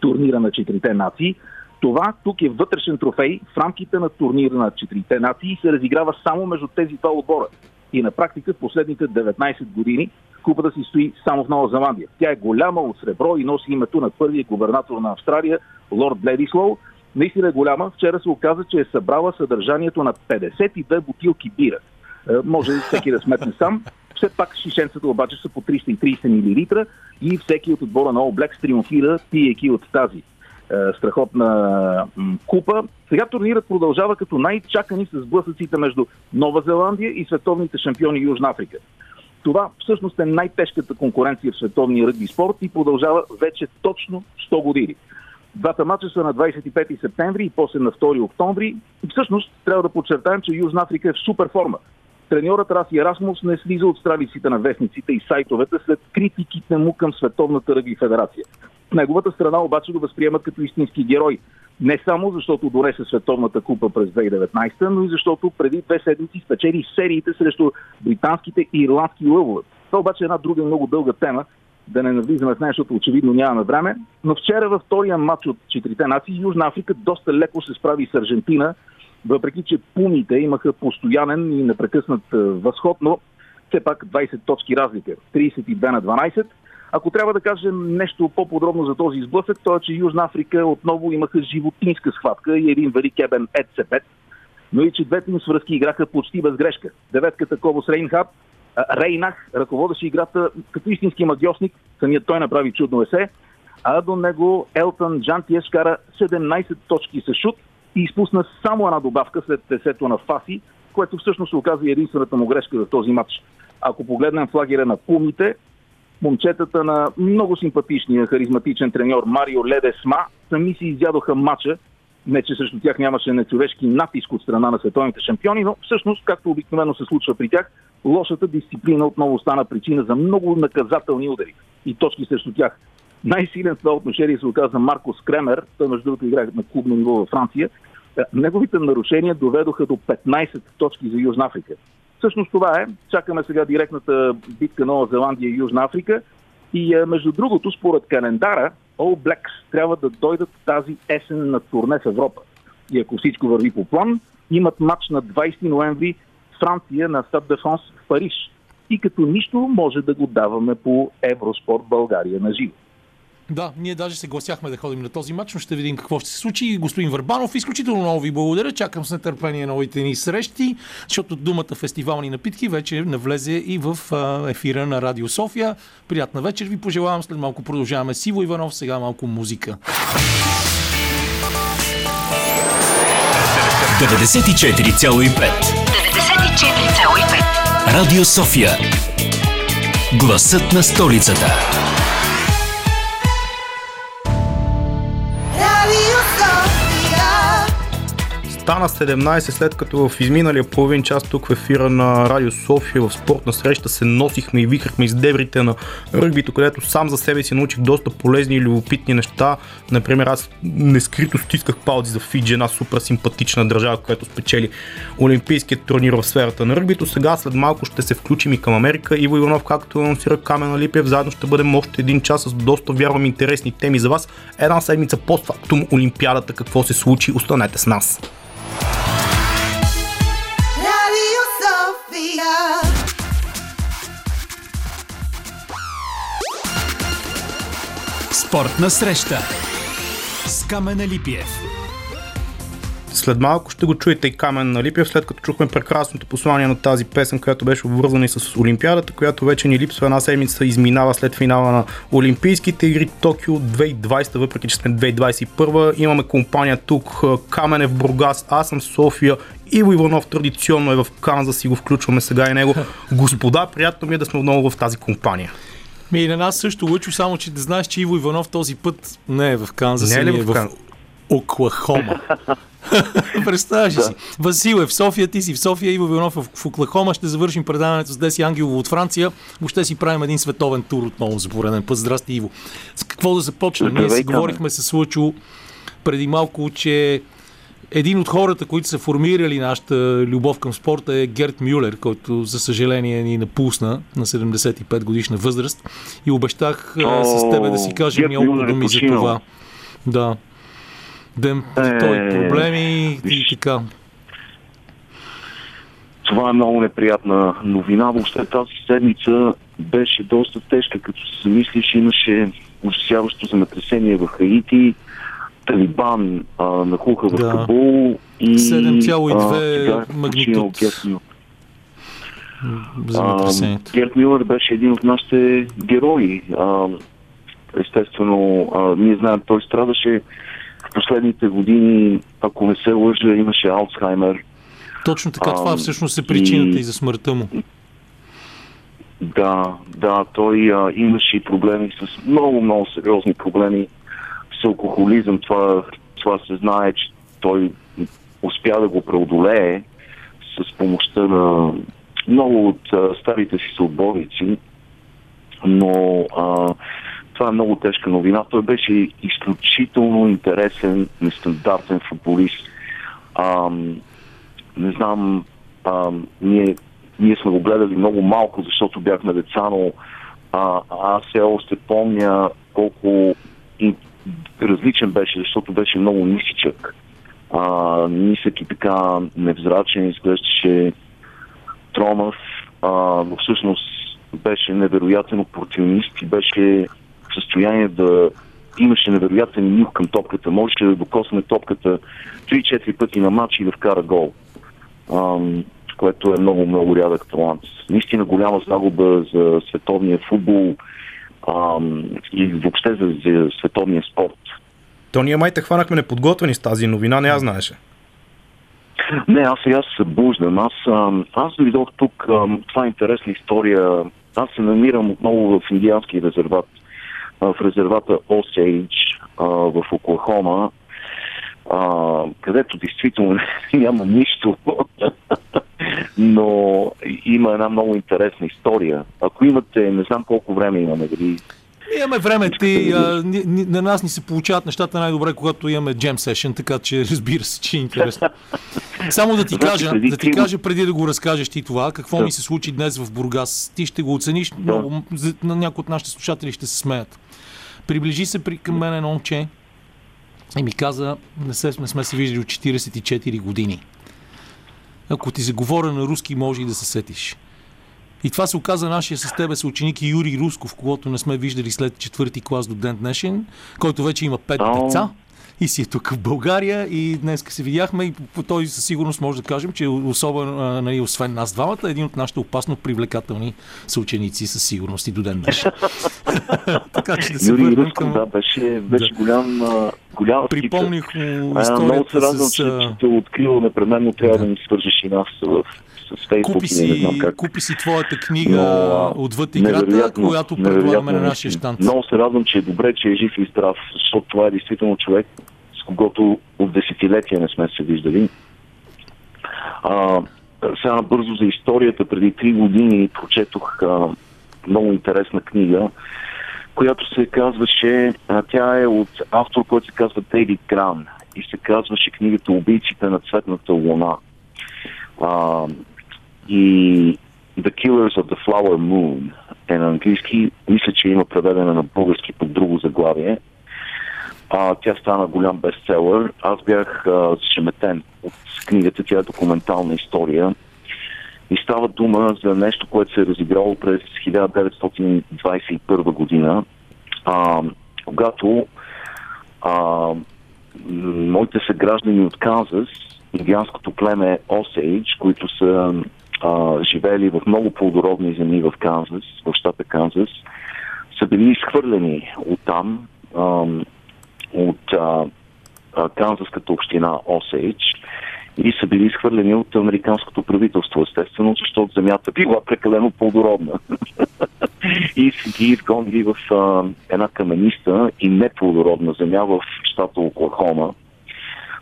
турнира на четирите нации, това тук е вътрешен трофей в рамките на турнира на четирите нации и се разиграва само между тези два отбора. И на практика в последните деветнадесет години купата си стои само в Нова Зеландия. Тя е голяма от сребро и носи името на първия губернатор на Австралия, лорд Бледислоу. Наистина е голяма. Вчера се оказа, че е събрала съдържанието на петдесет и две бутилки бира. Е, може всеки да сметне сам. Все пак шишенцата обаче са по триста и тридесет милилитра и всеки от отбора на All Blacks триумфира, пиеки от тази е, страхотна купа. Сега турнирът продължава като най-чакани с сблъсъците между Нова Зеландия и световните шампиони Южна Африка. Това всъщност е най-тежката конкуренция в световния ръгби спорт и продължава вече точно сто години. Двата мача са на двадесет и пети септември и после на втори октомври. Всъщност трябва да подчертаем, че Южна Африка е в супер форма. Треньорът Раси Расмус не слиза от страниците на вестниците и сайтовете след критиките му към Световната ръгби федерация. В неговата страна обаче го възприемат като истински герой. Не само защото донесе Световната купа през две хиляди и деветнадесета, но и защото преди две седмици спечели сериите срещу британските и ирландски лъвове. Това обаче е една друга много дълга тема, да не навлизаме в нея, защото очевидно нямаме време. Но вчера във втория матч от четирите нации Южна Африка доста леко се справи с Аржентина, въпреки че пумите имаха постоянен и непрекъснат възход, но все пак двадесет точки разлика. тридесет и две на дванадесет. Ако трябва да кажем нещо по-подробно за този сблъсък, то е, че Южна Африка отново имаха животинска схватка и един великебен ецепет, но и че двете им свръзки играха почти без грешка. Деветката Кобос Рейнхаб, Рейнах ръководеше играта като истински магиосник, самият той направи чудно есе, а до него Елтън Джантиеш кара седемнадесет точки с шут и изпусна само една добавка след тесето на Фаси, което всъщност се оказа единствената му грешка за този матч. Ако погледнем флагера на пумите, момчетата на много симпатичния, харизматичен треньор Марио Ледесма сами си изядоха матча. Не, че срещу тях нямаше нечовешки натиск от страна на световните шампиони, но всъщност, както обикновено се случва при тях, лошата дисциплина отново стана причина за много наказателни удари и точки срещу тях. Най-силен в това отношение се оказа Маркос Кремер, той между другото играе на клубно ниво във Франция. Неговите нарушения доведоха до петнадесет точки за Южна Африка. Всъщност това е. Чакаме сега директната битка Нова Зеландия и Южна Африка. И между другото, според календара, All Blacks трябва да дойдат тази есен на турне в Европа. И ако всичко върви по план, имат матч на двадесети ноември Франция на Стад де Франс в Париж. И като нищо може да го даваме по Евроспорт България на живо. Да, ние даже се гласяхме да ходим на този матч, но ще видим какво ще се случи. Господин Върбанов, изключително много ви благодаря. Чакам с нетърпение новите ни срещи, защото думата фестивални напитки вече навлезе и в ефира на Радио София. Приятна вечер ви пожелавам. След малко продължаваме с Иво Иванов, сега малко музика. деветдесет и четири цяло и пет деветдесет и четири цяло и пет Радио София. Гласът на столицата. Стана седемнадесет, след като в изминалия половин час тук в ефира на Радио София в спортна среща се носихме и вихрахме из дебрите на ръгбито, където сам за себе си научих доста полезни и любопитни неща. Например, аз нескрито стисках палци за Фиджи, една супер симпатична държава, която спечели олимпийския турнир в сферата на ръгбито. Сега след малко ще се включим и към Америка. Иво Иванов, както анонсира Камен Алипиев, заедно ще бъдем още един час с доста, вярвам, интересни теми за вас. Една седмица постфактум Олимпиадата, какво се случи, останете с нас. Радио София. Спортна среща с Камен Алипиев. След малко ще го чуете и Камен Алипиев, след като чухме прекрасното послание на тази песен, която беше обвързана и с Олимпиадата, която вече ни липсва, една седмица изминава след финала на Олимпийските игри Токио две хиляди и двадесета, въпреки че сме две хиляди двадесет и първа. Имаме компания тук, Камен е в Бургас, аз съм в София, Иво Иванов традиционно е в Канзас и го включваме сега и него. Господа, приятно ми е да сме отново в тази компания. Ми и на нас също, Лъчо, само че да знаеш, че Иво Иванов този път не е в Канзас, не е, ли е в, Кан... в Оклахома. Представяш да. Си. Васил е в София, ти си в София, Иво Иванов е в Оклахома. Ще завършим предаването с Деси Ангелова от Франция. Въобще си правим един световен тур отново за пореден път. Здрасти, Иво. С какво да започнем? Ние си говорихме с Лъчо преди малко, че един от хората, които са формирали нашата любов към спорта е Герд Мюлер, който за съжаление ни напусна на седемдесет и пет годишна възраст, и обещах О, с тебе да си кажем няколко думи за това. Да. Дем, е... той проблеми и така. Това е много неприятна новина. Въобще тази седмица беше доста тежка, като се замислиш, имаше ужасяващо земетресение в Хаити, Талибан а, нахуха в да. Кабул и седем цяло и две магнитуд. Герд Мюлер беше един от нашите герои. А, естествено, а, ние знаем, той страдаше в последните години, ако не се лъжа, имаше Алцхаймер. Точно така, а, това всъщност е причината и, и за смъртта му. Да, да, той а, имаше и проблеми с много, много сериозни проблеми с алкохолизъм. Това, това се знае, че той успя да го преодолее с помощта на много от а, старите си съотборници, но а, това е много тежка новина. Той беше изключително интересен, нестандартен футболист. А, не знам, а, ние, ние сме го гледали много малко, защото бяхме деца, но а, аз все още помня колко и различен беше, защото беше много нисичък. А, нисък и така невзрачен, изглеждаше тромав, а, но всъщност беше невероятен опортюнист и беше в състояние да имаше невероятен нюх към топката. Можеше да докосне топката три-четири пъти на матч и да вкара гол. Uh, което е много, много рядък талант. Наистина голяма загуба за световния футбол uh, и въобще за, за световния спорт. То ние май те хванахме неподготвени с тази новина, не аз знаеше. Не, аз сега се събуждам. Аз, аз дойдох тук, това е интересна история. Аз се намирам отново в индиански резерват, в резервата Осейдж в Оклахома, Uh, където действително няма нищо, но има една много интересна история. Ако имате, не знам колко време имаме, дали... Имаме време, ти, а, ни, ни, на нас ни се получават нещата най-добре, когато имаме джем сешън, така че разбира се, че е интересно. Само да ти кажа, да ти кажа преди да го разкажеш ти това, какво да. Ми се случи днес в Бургас. Ти ще го оцениш, да. Много, на някои от нашите слушатели ще се смеят. Приближи се при, към мен едно момче, и ми каза, не, се, не сме се виждали от четиридесет и четири години. Ако ти заговоря на руски, може и да се сетиш. И това се оказа нашия с тебе съученик Юрий Русков, когото не сме виждали след четвърти клас до ден днешен, който вече има пет oh. деца и си е тук в България и днес се видяхме и по този със сигурност може да кажем, че особено, нали, освен нас двамата, един от нашите опасно привлекателни съученици със сигурност и до ден днешен. Така че да се Юрий Русков, към... да, беше, беше да. голям... Голяма припомних му историята. Много се радвам, с... че, че те открива непременно, трябва да, да ни свържеш и нас в, с Фейсбук. Купи си, не знам как. Купи си твоята книга но, отвъд играта, която предлагаме на нашия щанд. Много се радвам, че е добре, че е жив и здрав, защото това е действително човек, с когото от десетилетия не сме се виждали. А, сега бързо за историята. Преди три години прочетох а, много интересна книга, която се казваше, тя е от автор, който се казва Дейвид Гран и се казваше книгата "Убийците на цветната луна" а, и "The Killers of the Flower Moon" е на английски. Мисля, че има преведена на български под друго заглавие. А, тя стана голям бестселър. Аз бях зашеметен от книгата, тя е документална история. И става дума за нещо, което се е разиграло през хиляда деветстотин двадесет и първа година, а, когато а, моите съграждани от Канзас, индианското племе Осейдж, които са а, живели в много плодородни земи в Канзас, в щата Канзас, са били изхвърлени от там, а, от а, а, Канзаската община Осейдж, и са били изхвърлени от американското правителство, естествено, защото земята била прекалено плодородна. И са ги изгонили в а, една камениста и неплодородна земя в щата Оклахома,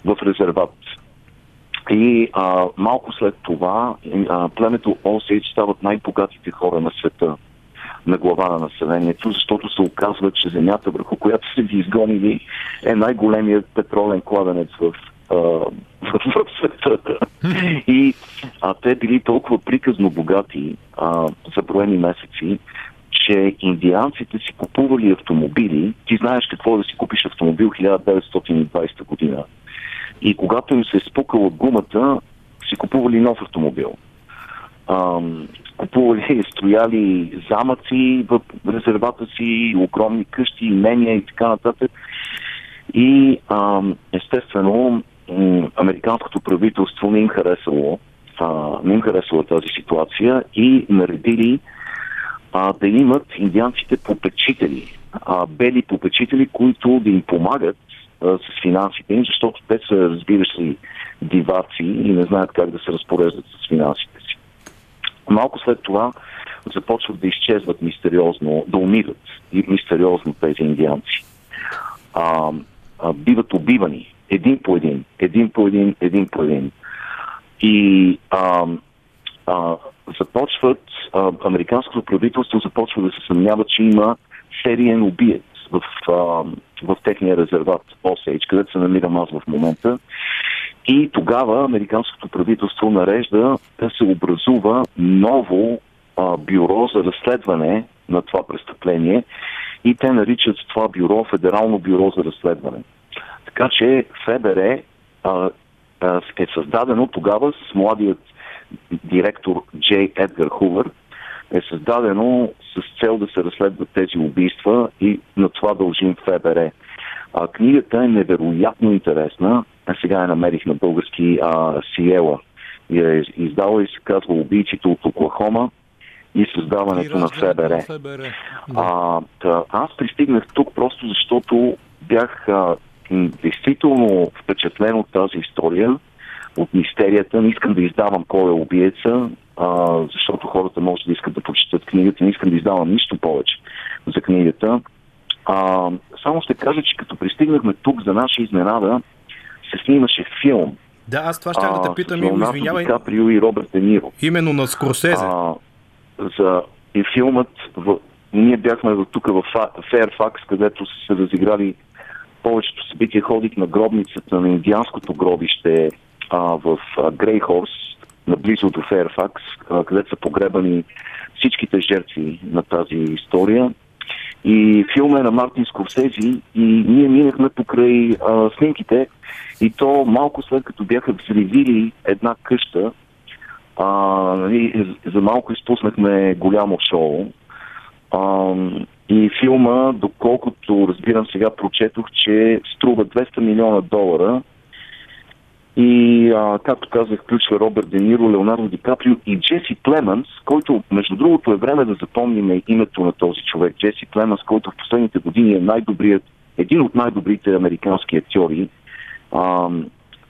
в резерват. И а, малко след това а, племето Осейдж стават най-богатите хора на света. на глава на населението, защото се оказва, че земята, върху която се ви изгонили, е най-големият петролен кладенец в в света. И а те били толкова приказно богати а, за броени месеци, че индианците си купували автомобили. Ти знаеш какво е да си купиш автомобил хиляда деветстотин и двадесета година. И когато им се е спукала гумата, си купували нов автомобил. А, купували, стояли замъци в резервата си, огромни къщи, имения и така нататък. И а, естествено американското правителство не им харесало, а, не им харесало тази ситуация и наредили а, да имат индианците попечители, а, бели попечители, които да им помагат а, с финансите им, защото те са, разбира се, диваци и не знаят как да се разпореждат с финансите си. Малко след това започват да изчезват мистериозно, да умират и мистериозно тези индианци. А, а, биват убивани един по един, един по един, един по един. И а, а, започват, а, американското правителство започва да се съмнява, че има сериен убиец в, а, в техния резерват Осейдж, където се намирам аз в момента. И тогава американското правителство нарежда да се образува ново а, бюро за разследване на това престъпление и те наричат това бюро Федерално бюро за разследване. Така че ФБР а, а, е създадено тогава с младият директор Джей Едгар Хувър, е създадено с цел да се разследват тези убийства и на това дължим ФБР. А, книгата е невероятно интересна. А сега я намерих на български а, Сиела. Я е издала и се казва "Убийците от Оклахома и създаването и на ФБР". ФБР. А, да, аз пристигнах тук просто защото бях а, действително впечатлен от тази история, от мистерията. Не искам да издавам кой е убиеца, а, защото хората може да искат да прочитат книгата. Не искам да издавам нищо повече за книгата. А, само ще кажа, че като пристигнахме тук, за наша изненада, се снимаше филм. Да, аз това ще а, да те питам, Иво, извинявай. С Каприо и Робърт Де Ниро. Именно на Скорсезе. А, за и филмът, в... ние бяхме тук в Фейерфакс, където са се разиграли повечето събития. Ходих на гробницата на индианското гробище а, в Грейхорс, наблизо до Фейерфакс, а, където са погребани всичките жертви на тази история. И филма е на Мартин Скорсези и ние минахме покрай а, снимките и то малко след като бяха взривили една къща, а, нали, за малко изпуснахме голямо шоу. А, и филма, доколкото разбирам сега, прочетох, че струва двеста милиона долара и, а, както казах, включва Робърт Де Ниро, Леонардо Ди Каприо и Джеси Племънс, който, между другото, е време да запомним името на този човек. Джеси Племънс, който в последните години е най-добрият, един от най-добрите американски актьори. А,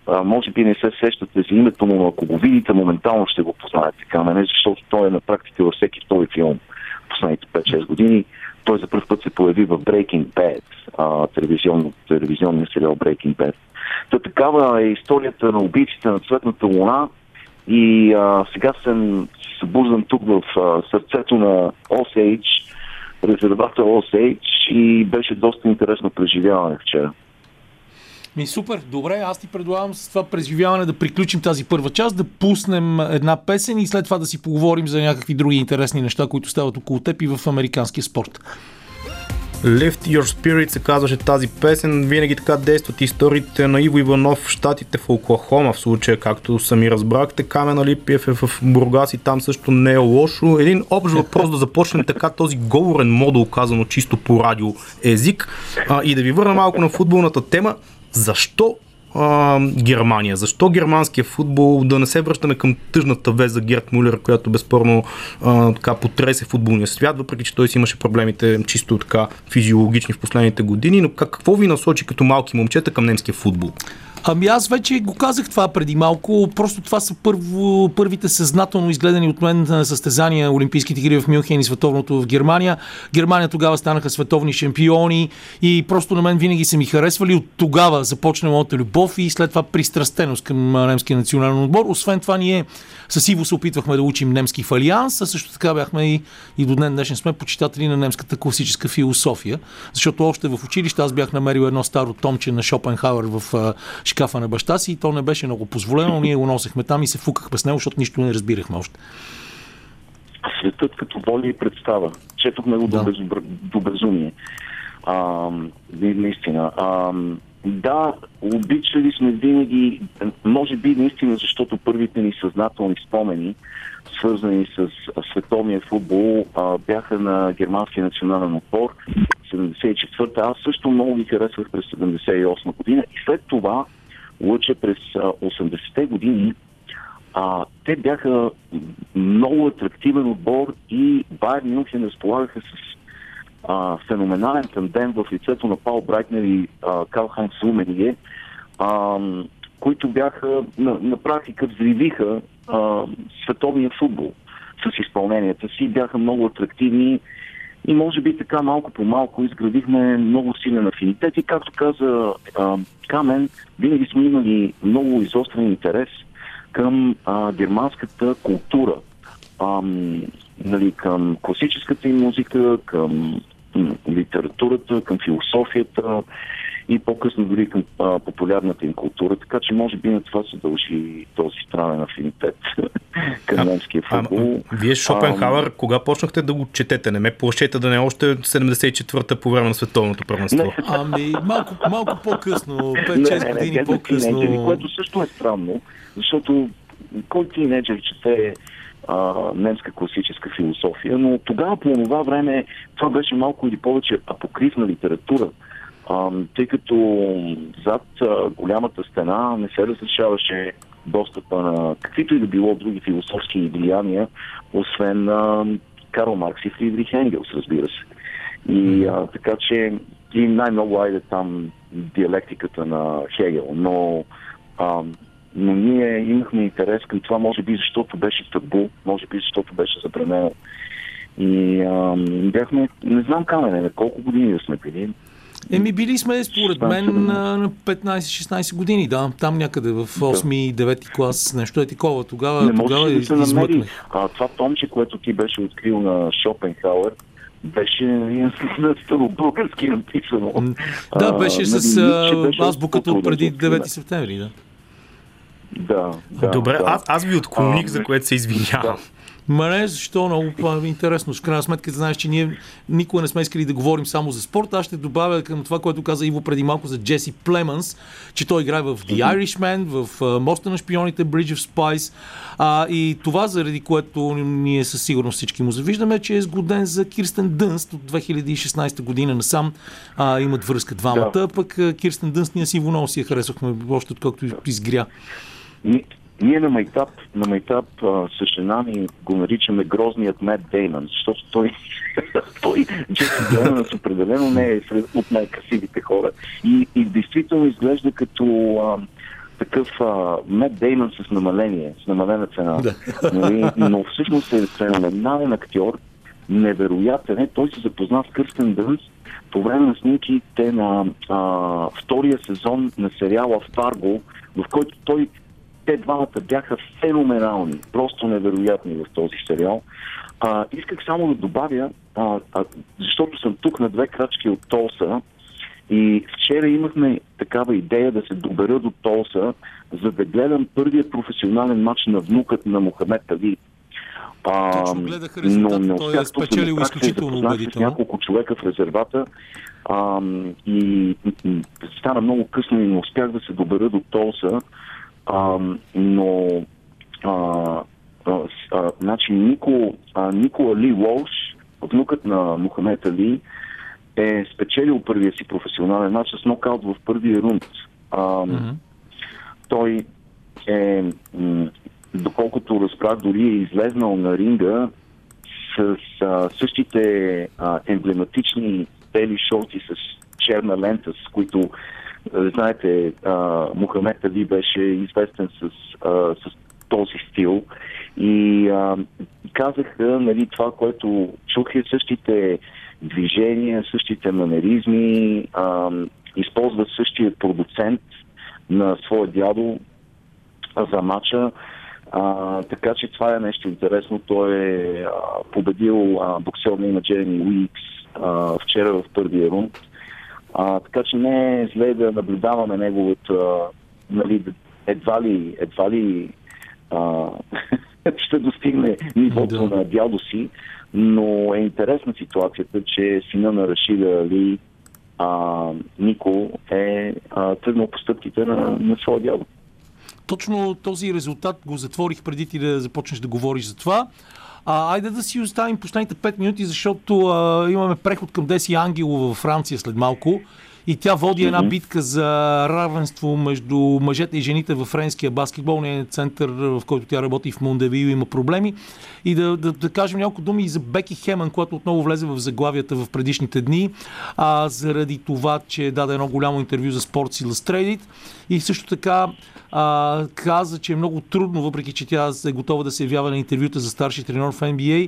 а, може би не се сещате за името му, но ако го видите, моментално ще го познаете, Камене, защото той е на практика във всеки втори филм в последните пет-шест години. Той за пръв път се появи в Breaking Bad, а, телевизионно, телевизионния сериал Breaking Bad. Та такава е историята на убийците на Цветната луна и а, сега съм събуждан тук в а, сърцето на Осейдж, резервата Осейдж и беше доста интересно преживяване вчера. Ми, супер, добре, аз ти предлагам с това преживяване да приключим тази първа част, да пуснем една песен и след това да си поговорим за някакви други интересни неща, които стават около теб и в американския спорт. Lift Your Spirit се казваше тази песен. Винаги така действат историите на Иво Иванов в щатите, в Оклахома в случая, както сами разбрахте. Камен Алипиев е в Бургас и там също не е лошо. Един общ въпрос да започнем така този говорен модул, казано чисто по радио език, а, и да ви върна малко на футболната тема. Защо а, Германия? Защо германския футбол? Да не се връщаме към тъжната вест за Герд Мюлер, която безспорно а, така, потресе футболния свят, въпреки че той си имаше проблемите чисто така физиологични в последните години, но какво ви насочи като малки момчета към немския футбол? Ами аз вече го казах това преди малко. Просто това са първо, първите съзнателно изгледани от мен състезания, Олимпийските игри в Мюнхен и световното в Германия. Германия тогава станаха световни шампиони и просто на мен винаги са ми харесвали. От тогава започна моята любов и след това пристрастеност към немския национален отбор. Освен това ние с Иво се опитвахме да учим немски в Алианс, а също така бяхме и, и до днес днешен сме почитатели на немската класическа философия, защото още в училище аз бях намерил едно старо томче на Шопенхауер в шкафа на баща си и то не беше много позволено, ние го носехме там и се фукахме с него, защото нищо не разбирахме още. Светът като воля и представа. Четохме го да. до безумие. А, наистина. А, да, обичали сме винаги, може би наистина, защото първите ни съзнателни спомени, свързани с световния футбол, а, бяха на германския национален отбор седемдесет и четвърта. Аз също много ви харесвах през седемдесет и осма година и след това Лъче през осемдесетте години. А, те бяха много атрактивен отбор и Бар Мюнхен разполагаха с а, феноменален тандем в лицето на Паул Брайтнер и а, Карл Хайнц Румменигер, които бяха на, на практика взривиха а, световния футбол с изпълненията си, бяха много атрактивни и може би така малко по малко изградихме много силен афинитет и както каза а, Камен, винаги сме имали много изострен интерес към а, германската култура, а, нали, към класическата им музика, към м- литературата, към философията и по-късно дори към а, популярната им култура, така че може би на това се дължи този странен афинитет към немския футбол. А, а, вие Шопенхауер, а, кога почнахте да го четете? Не ме плашете да не е още седемдесет и четвърта по време на световното първенство. Ами малко, малко по-късно, пет-шест години не, не, по-късно. Тинейджери, което също е странно, защото кой тинейджер чете а, немска класическа философия, но тогава по това време това беше малко или повече апокривна литература, тъй като зад голямата стена не се разрешаваше достъпа на каквито и да било други философски влияния, освен на Карл Маркс и Фридрих Енгелс, разбира се. И а, така че и най-много айде там диалектиката на Хегел, но, а, но ние имахме интерес към това, може би защото беше табу, може би защото беше забранено. И а, бяхме, не знам Камене, на колко години да сме били. Еми били сме, според мен, на петнайсет-шестнайсет години, да, там някъде в осми-девети клас, нещо е такова, тогава не тогава да се намери. А, това томче, което ти беше открил на Шопенхауер, беше на старобългарски написано. Да, беше а, с а, азбуката от преди девети септември, да. Да, да. Добре, да. Аз, аз ви отклоних, а, за което се извинявам. Да. Ма не, защо много интересно. В крайна сметка, знаеш, че ние никога не сме искали да говорим само за спорт. Аз ще добавя към това, което каза Иво преди малко за Джеси Племънс, че той играе в The Irishman, в Моста на шпионите, Bridge of Spies. А, и това, заради което ние със сигурност всички му завиждаме, че е сгоден за Кирстен Дънст от две хиляди и шестнайсета година насам. А, имат връзка двамата, да. Пък Кирстен Дънст ние с Иво много си я харесвахме, още откакто изгря. Ние на майтап, на майтап с жена ми го наричаме грозният Мет Деймън, защото той, той Джеси Деймънс определено не е от най-красивите хора. И, и действително изглежда като а, такъв а, Мет Деймън с намаление, с намалена цена. Да. Но всъщност е феноменален актьор, невероятен е. Той се запозна с Кирстен Дънст по време на снимките на а, втория сезон на сериала Фарго, в който той те двамата бяха феноменални, просто невероятни в този сериал. А, исках само да добавя, а, а, защото съм тук на две крачки от Толса и вчера имахме такава идея да се добера до Толса, за да гледам първият професионален матч на внукът на Мохамед Али. А, Точно гледах резултата, но той е спечелил изключително убедително. Няколко човека в резервата а, и стана много късно и не успях да се добера до Толса. А, но а, а, а, значи Нико, а, Никола Ли Уолш, внукът на Мохамед Али, е спечелил първия си професионален матч с нокаут в първия рунд. А, mm-hmm. Той е, м- доколкото разбрах, дори е излезнал на ринга с, с а, същите а, емблематични бели шорти с черна лента, с които Знаете, Мохамед Али беше известен с, а, с този стил и а, казаха, нали, това, което чух, е същите движения, същите манеризми, а, използва същия продуцент на своя дядо за мача. А, така че това е нещо интересно. Той е а, победил а, боксерния на Джереми Уикс а, вчера в първия рунд. А, така че не е зле да наблюдаваме неговото, нали, едва ли, едва ли а, ще достигне нивото да. на дядо си, но е интересна ситуацията, че сина на Рашида Али, а, Нико, е а, тръгнал по стъпките на, на своя дядо. Точно този резултат го затворих преди ти да започнеш да говориш за това. А, айде да си оставим последните пет минути, защото а, имаме преход към Деси Ангелова във Франция след малко. И тя води mm-hmm. една битка за равенство между мъжете и жените във френския баскетболния център, в който тя работи в Мондевил, има проблеми. И да, да, да кажем няколко думи и за Беки Хеман, която отново влезе в заглавията в предишните дни, а, заради това, че даде едно голямо интервю за Sports Illustrated. И също така а, каза, че е много трудно, въпреки че тя е готова да се явява на интервюта за старши треньор в Н Б А,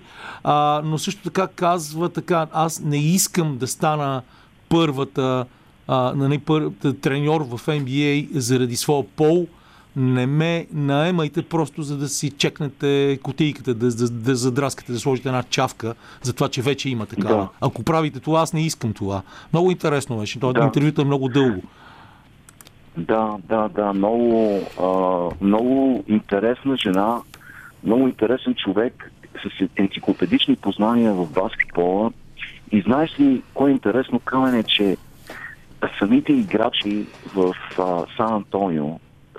а, но също така казва така: аз не искам да стана първата на най-първата треньор в Н Б А заради своя пол. Не ме наемайте просто за да си чекнете кутийката, да, да, да задраскате, да сложите една чавка за това, че вече има такава. Да. Ако правите това, аз не искам това. Много интересно беше. Това да. интервюто е много дълго. Да, да, да. Много, а, много интересна жена, много интересен човек с енциклопедични познания в баскетбола. И знаеш ли, кое е интересно, Камен, е, че самите играчи в а, Сан Антонио,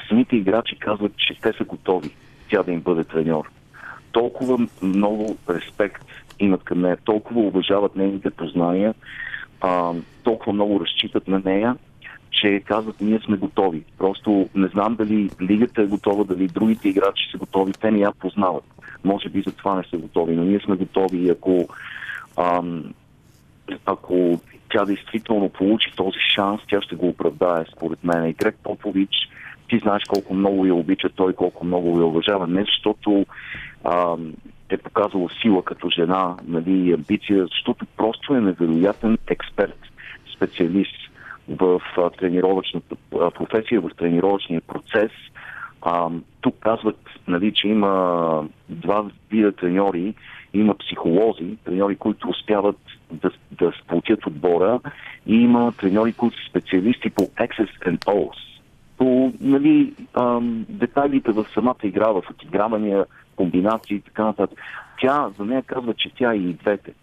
самите играчи казват, че те са готови тя да им бъде треньор. Толкова много респект имат към нея, толкова уважават нейните познания, а, толкова много разчитат на нея, че казват, ние сме готови. Просто не знам дали лигата е готова, дали другите играчи са готови, те не я познават. Може би за това не са готови, но ние сме готови и ако а, ако тя действително получи този шанс, тя ще го оправдае, според мен. И Грег Попович, ти знаеш колко много я обича той, колко много я уважава. Не защото а, е показала сила като жена, нали, и амбиция, защото просто е невероятен експерт, специалист в а, тренировъчната а, професия, в тренировъчния процес. А, тук казват, нали, че има два вида треньори. Има психолози, треньори, които успяват да, да сплотят отбора, и има треньори, които са специалисти по X's and O's. По, нали, ам, детайлите в самата игра, в отигравания, комбинации и така нататък. Тя, за нея казва, че тя е и двете.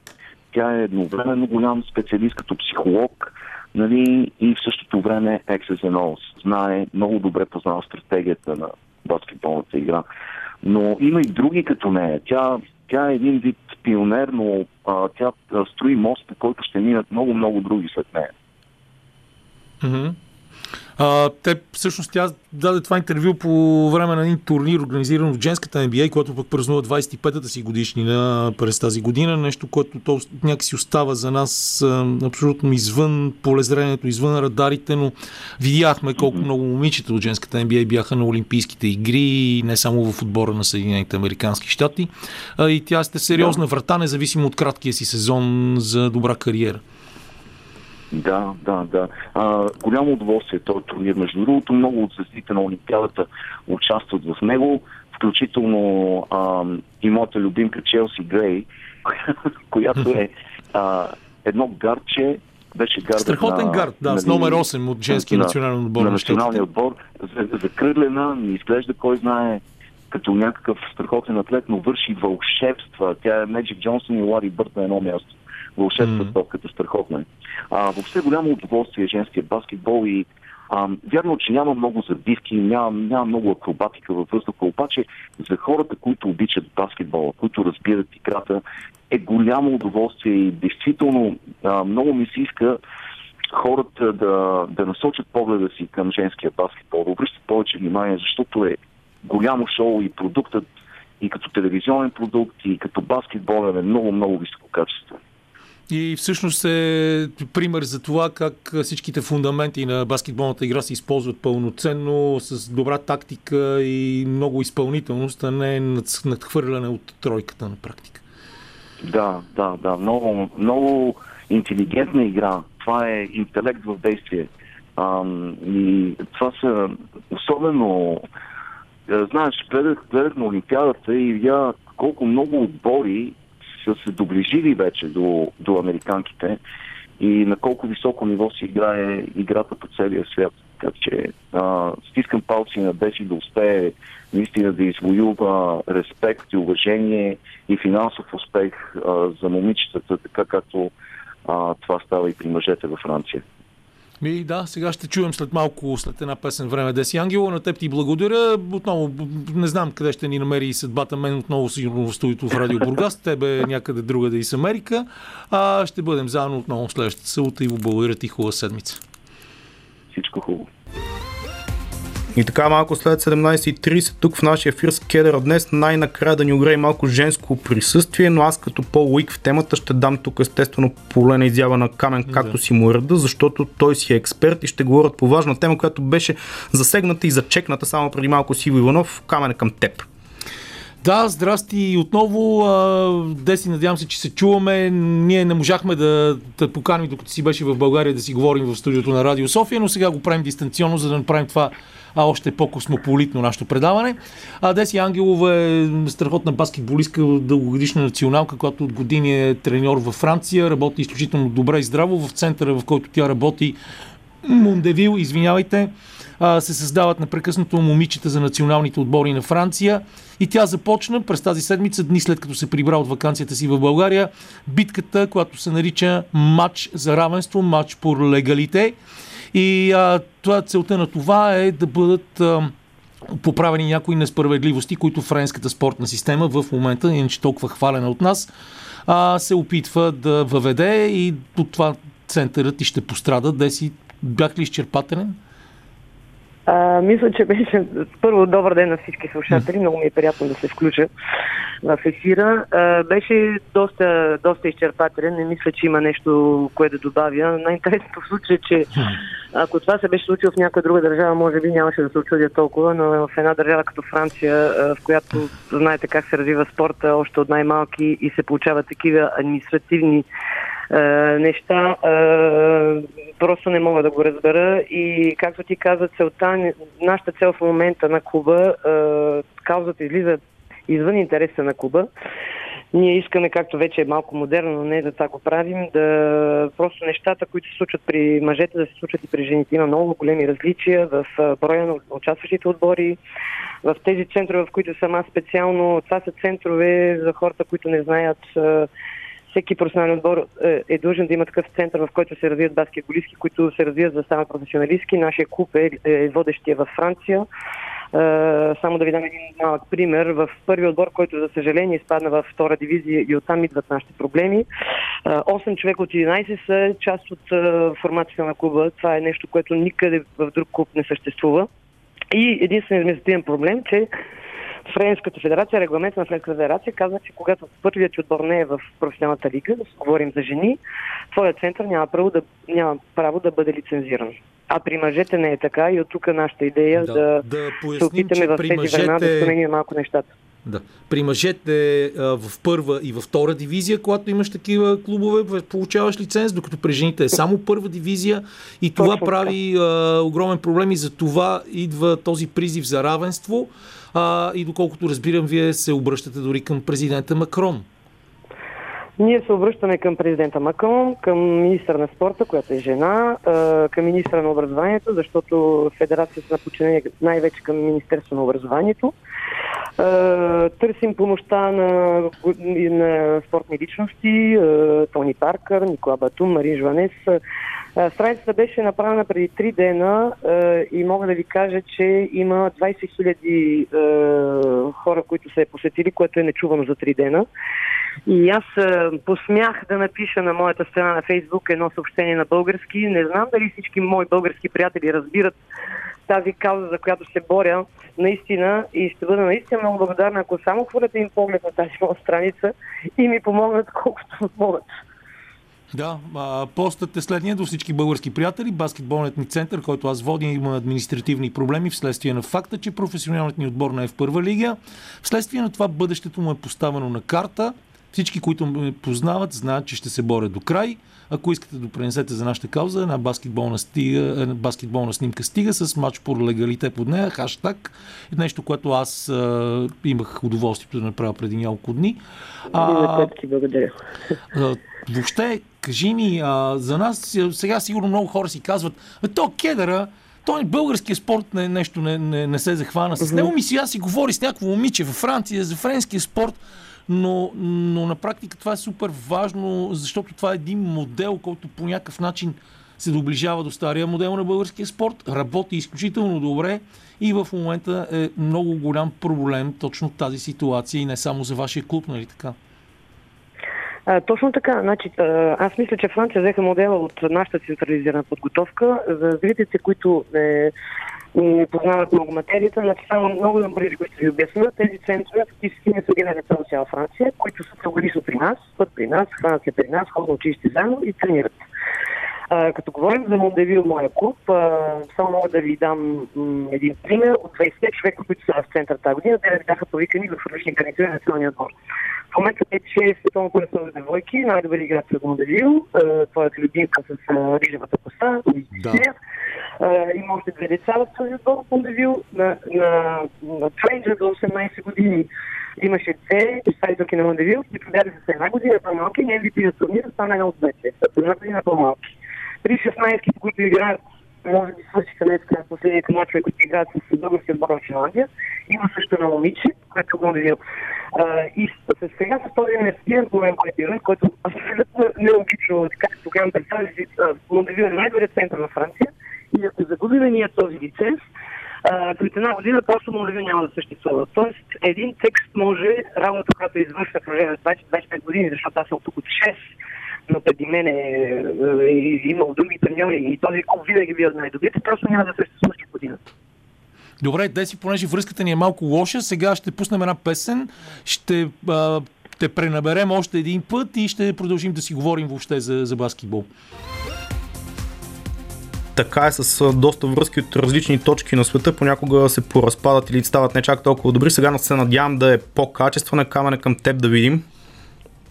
Тя е едновременно голям специалист като психолог, нали, и в същото време X's and O's. Знае, много добре познава стратегията на баскетболната игра. Но има и други като нея. Тя Тя е един вид пионер, но а, тя а, строи мост, по който ще минат много-много други след нея. Mm-hmm. А, те, всъщност, тя даде това интервю по време на един турнир, организиран от женската Н Б А, която пък празнува двадесет и петата си годишнина през тази година. Нещо, което то някакси остава за нас а, абсолютно извън полезрението, извън радарите, но видяхме колко mm-hmm. много момичета от женската Н Б А бяха на Олимпийските игри, не само в отбора на Съединените американски щати. А, и тя сте сериозна yeah. врата, независимо от краткия си сезон за добра кариера. Да, да, да. А, голямо удоволствие този турнир. Между другото, много от звездите на Олимпиадата участват в него, включително а, и моята любимка Челси Грей, която е а, едно гардче, беше гард. Страхотен гард, да, на, с номер осем от женския на, национален отбор. На националния отбор, закръглена, не изглежда кой знае като някакъв страхотен атлет, но върши вълшебства. Тя е Меджик Джонсън и Лари Бърт на едно място. Вълшебства mm-hmm. топката, страхотна е. Въобще голямо удоволствие е женския баскетбол и а, вярно, че няма много забивки, няма, няма много акробатика във въздуха, обаче за хората, които обичат баскетбола, които разбират играта, е голямо удоволствие и действително а, много ми се иска хората да, да насочат погледа си към женския баскетбол, да обръщат повече внимание, защото е голямо шоу и продуктът, и като телевизионен продукт, и като баскетбол е много-много високо качество. И всъщност е пример за това как всичките фундаменти на баскетболната игра се използват пълноценно, с добра тактика и много изпълнителност, а не надхвърляне от тройката на практика. Да, да, да. Много, много интелигентна игра. Това е интелект в действие. А, и това са особено... Знаеш, гледах, гледах на Олимпиадата и видя колко много отбори са се доближили вече до, до американките и на колко високо ниво се играе играта по целия свят. Така че а, стискам палци на Деси да успее наистина да извоюва респект и уважение и финансов успех а, за момичетата, така както а, това става и при мъжете във Франция. И да, сега ще чуем след малко, след една песен време, Деси Ангелова. На теб ти благодаря. Отново, не знам къде ще ни намери съдбата. Мен отново сигурно в студиото в Радио Бургас. Тебе някъде друга да и с Америка. А ще бъдем заедно отново следващата събота. Иво, благодаря ти, хубава седмица. Всичко хубаво. И така, малко след седемнайсет и трийсет тук в нашия ефир с Кедъра днес най-накрая да ни огрее малко женско присъствие, но аз като по-лик в темата ще дам тук естествено поле на изява на Камен, както си му рада, защото той си е експерт и ще говорят по важна тема, която беше засегната и зачекната само преди малко с Иво Иванов. Камен, към теб. Да, здрасти отново. Деси, надявам се, че се чуваме. Ние не можахме да, да поканим, докато си беше в България, да си говорим в студиото на Радио София, но сега го правим дистанционно, за да направим това а още по-космополитно нашето предаване. А Деси Ангелова е страхотна баскетболистка, дългогодишна националка, която от години е треньор във Франция, работи изключително добре и здраво. В центъра, в който тя работи, Мондевил, извинявайте, се създават непрекъснато момичета за националните отбори на Франция. И тя започна през тази седмица, дни след като се прибра от ваканцията си в България, битката, която се нарича матч за равенство, матч по легалите. И а, това, целта на това е да бъдат а, поправени някои несправедливости, които френската спортна система в момента, иначе толкова хвалена от нас, а, се опитва да въведе, и от това центърът и ще пострада. Деси, бях ли изчерпателен? А, мисля, че беше първо добър ден на всички слушатели. Много ми е приятно да се включа в ефира. А, беше доста, доста изчерпателен. Не мисля, че има нещо, което да добавя. Най-интересното в случая, че ако това се беше случило в някоя друга държава, може би нямаше да се очудя толкова, но в една държава като Франция, в която знаете как се развива спорта още от най-малки и се получават такива административни Uh, неща, uh, просто не мога да го разбера. И както ти каза, целта, нашата цел в момента на клуба, uh, каузата излиза извън интереса на клуба. Ние искаме, както вече е малко модерно, но не да това го правим, да просто нещата, които се случват при мъжете, да се случват и при жените. Има много големи различия в броя на участващите отбори, в тези центрове, в които съм аз специално. Това са центрове за хората, които не знаят. Всеки професионален отбор е, е длъжен да има такъв център, в който се развият баскетболистки, които се развият за само професионалистки. Нашия клуб е, е водещия във Франция. Е, само да ви дам един малък пример. В първи отбор, който за съжаление изпадна във втора дивизия и оттам идват нашите проблеми. Е, осем човека от единайсет са част от е, формацията на клуба. Това е нещо, което никъде в друг клуб не съществува. И единственият административен проблем, че Френската федерация, регламентът на Френската федерация казва, че когато първият отбор не е в професионалната лига, да говорим за жени, твоят център няма право да, няма право да бъде лицензиран. А при мъжете не е така и от тук нашата идея да, да, да поясним, се опитаме в тези мъжете... времена да променим малко нещата. Да. При мъжете в първа и във втора дивизия, когато имаш такива клубове, получаваш лиценз, докато при жените е само първа дивизия, и това Точно. прави а, огромен проблем, и за това идва този призив за равенство. А, и доколкото разбирам, вие се обръщате дори към президента Макрон. Ние се обръщаме към президента Макрон, към министра на спорта, която е жена, към министра на образованието, защото федерацията на подчинение най-вече към Министерство на образованието. Търсим помощта на, на спортни личности, Тони Паркър, Никола Батум, Марин Жванес. Страницата беше направена преди три дена и мога да ви кажа, че има двайсет хиляди хора, които са я посетили, което е нечувано за три дена. И аз посмях да напиша на моята страна на Фейсбук едно съобщение на български. Не знам дали всички мои български приятели разбират тази кауза, за която се боря наистина, и ще бъда наистина много благодарна, ако само хвърляте им поглед на тази моя страница и ми помогнат колкото могат. Да, а, постът е следния до всички български приятели. Баскетболният ни център, който аз водя, има административни проблеми вследствие на факта, че професионалният ни отбор не е в първа лига. Вследствие на това бъдещето му е поставено на карта. Всички, които ме познават, знаят, че ще се боря до край. Ако искате да допринесете за нашата кауза, една баскетболна, стига, една баскетболна снимка стига с матч по легалите под нея, хаштаг, нещо, което аз а, имах удоволствието да направя преди няколко дни. А, благодаря. А, въобще, кажи ми, а, за нас сега сигурно много хора си казват, то кедъра, той българския спорт не, нещо не, не, не се захвана с него. Ми сега си говори с някакво момиче във Франция за френския спорт. Но, но на практика това е супер важно, защото това е един модел, който по някакъв начин се доближава до стария модел на българския спорт, работи изключително добре и в момента е много голям проблем точно тази ситуация и не само за вашия клуб, нали така? А, точно така. Значи, аз мисля, че Франция взеха модела от нашата централизирана подготовка за зрителите, които е... не познават много материята, значи само много добре, които ви обяснят. Тези центрове фактически не са генерацията на цяла Франция, които са калорично при нас, път при нас, хранат се при нас, ходят на училище заедно и тренират. А, като говорим за Мондевил, моя клуб, а, само мога да ви дам м- един пример. От двайсет човека, които са в центъра тази година, те бяха повикани в различни гарнитури на националния отбор. В момента пет шест световно първенство за девойки, най-добри играчи от Мондевил, твоята любимка с а, рижевата коса, да. Uh, има още две деца в този отбор Мондевил. На, на, на трейнджа до осемнайсет години имаше две представителки на Мондевил, които бяха с една година по-малки, не би пият турнира, стана една от двете. Една година по-малки. При шестнайсетки, които играят, може би свършиха днеска на последните мачове, които играят с българския отбор на Зеландия. Има също на момиче, което е Мондевил. Uh, и с сега с този инвестиен голям квартиран, който абсолютно нелогично, както казвам, представи Мондевил е най-добрият център на Франция. И ако загубиме ние този лиценз, пред една година просто Мондевил няма да съществува. Тоест, един текст може, работа, която извършва в продължение на двайсет до двайсет и пет години, защото аз съм тук от шест, но преди мен е, е, е имал други треньори и този клуб винаги бил най-добрите, просто няма да съществува в годината. Добре, Деси, понеже връзката ни е малко лоша, сега ще пуснем една песен, ще а, те пренаберем още един път и ще продължим да си говорим въобще за, за баскетбол. Така е с доста връзки от различни точки на света, понякога се поразпадат или стават не чак толкова добри. Сега се надявам да е по-качествена. Камене, към теб да видим.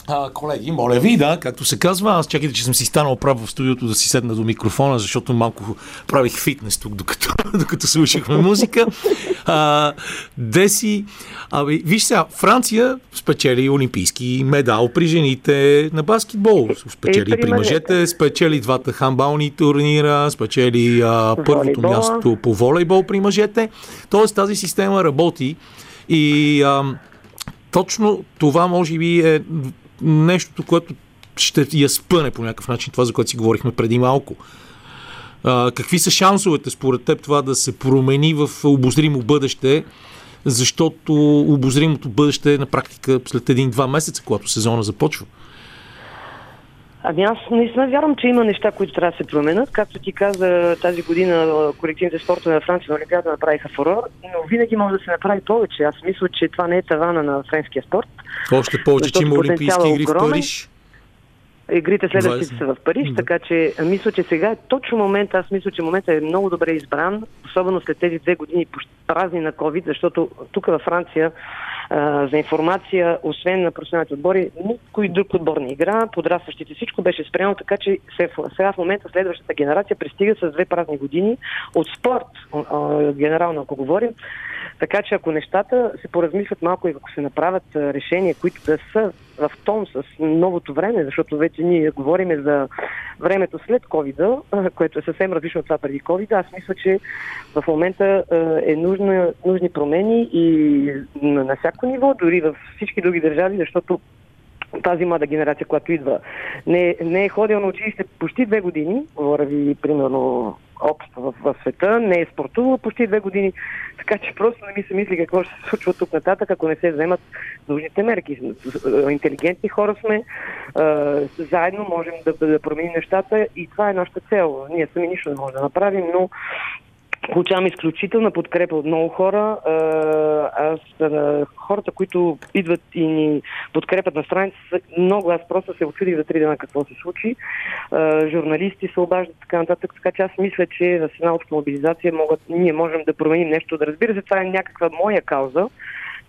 А, колеги, моля ви, да, както се казва, аз чакайте, че съм си станал прав в студиото да си седна до микрофона, защото малко правих фитнес тук, докато, докато слушахме музика. А, Деси, аби, виж сега, Франция спечели олимпийски медал при жените на баскетбол, спечели и при мъжете, спечели двата хандбални турнира, спечели а, първото волейбол. Място по волейбол при мъжете, т.е. тази система работи и а, точно това може би е нещото, което ще я спъне по някакъв начин, това за което си говорихме преди малко. А, какви са шансовете според теб това да се промени в обозримо бъдеще, защото обозримото бъдеще е на практика след един-два месеца, когато сезона започва? Ами аз наистина вярвам, че има неща, които трябва да се променят. Както ти каза, тази година колективните спортове на Франция на Олимпиада направиха фурор, но винаги може да се направи повече. Аз мисля, че това не е тавана на френския спорт. Още повече, че има олимпийски игри в Париж. Игрите следващите са в Париж, така че мисля, че сега е точно момент. Аз мисля, че моментът е много добре избран, особено след тези две години празни на COVID, защото тук във Франция а, за информация, освен на професионалните отбори, никой друг отбор не игра, подрастващите, всичко беше спрямо, така че сега в момента следващата генерация пристига с две празни години от спорт, а, генерално ако говорим. Така че ако нещата се поразмислят малко и ако се направят решения, които да са в тон с новото време, защото вече ние говориме за времето след ковида, което е съвсем различно от това преди ковида, аз мисля, че в момента е нужна, нужни промени и на всяко ниво, дори във всички други държави, защото тази млада генерация, която идва, не, не е ходила на училище почти две години, говоря ви примерно общо в, в света, не е спортувал почти две години, така че просто не ми се мисли какво ще се случва тук нататък, ако не се вземат нужните мерки. Интелигентни хора сме, заедно можем да, да променим нещата и това е нашата цел. Ние сами нищо не можем да направим, но Получавам изключителна подкрепа от много хора. Аз, хората, които идват и ни подкрепят на страница, са много. Аз просто се очудих за три дена какво се случи. Журналисти се обаждат, така нататък. Така че аз мисля, че за една обща мобилизация могат, ние можем да променим нещо. Да, разбира се, това е някаква моя кауза,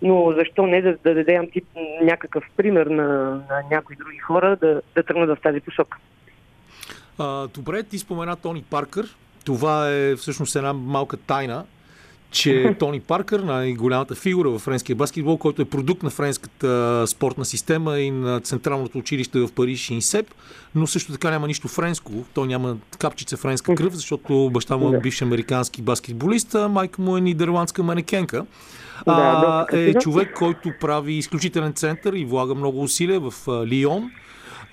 но защо не да, да дадем тип някакъв пример на, на някои други хора да, да тръгнат в тази посока. А, добре, ти спомена Тони Паркър. Това е всъщност една малка тайна, че Тони Паркър, най-голямата фигура във френския баскетбол, който е продукт на френската спортна система и на Централното училище в Париж Инсеп, но също така няма нищо френско. Той няма капчица френска кръв, защото баща му е бивш американски баскетболист, а майка му е нидерландска манекенка. А, е човек, който прави изключителен център и влага много усилия в Лион.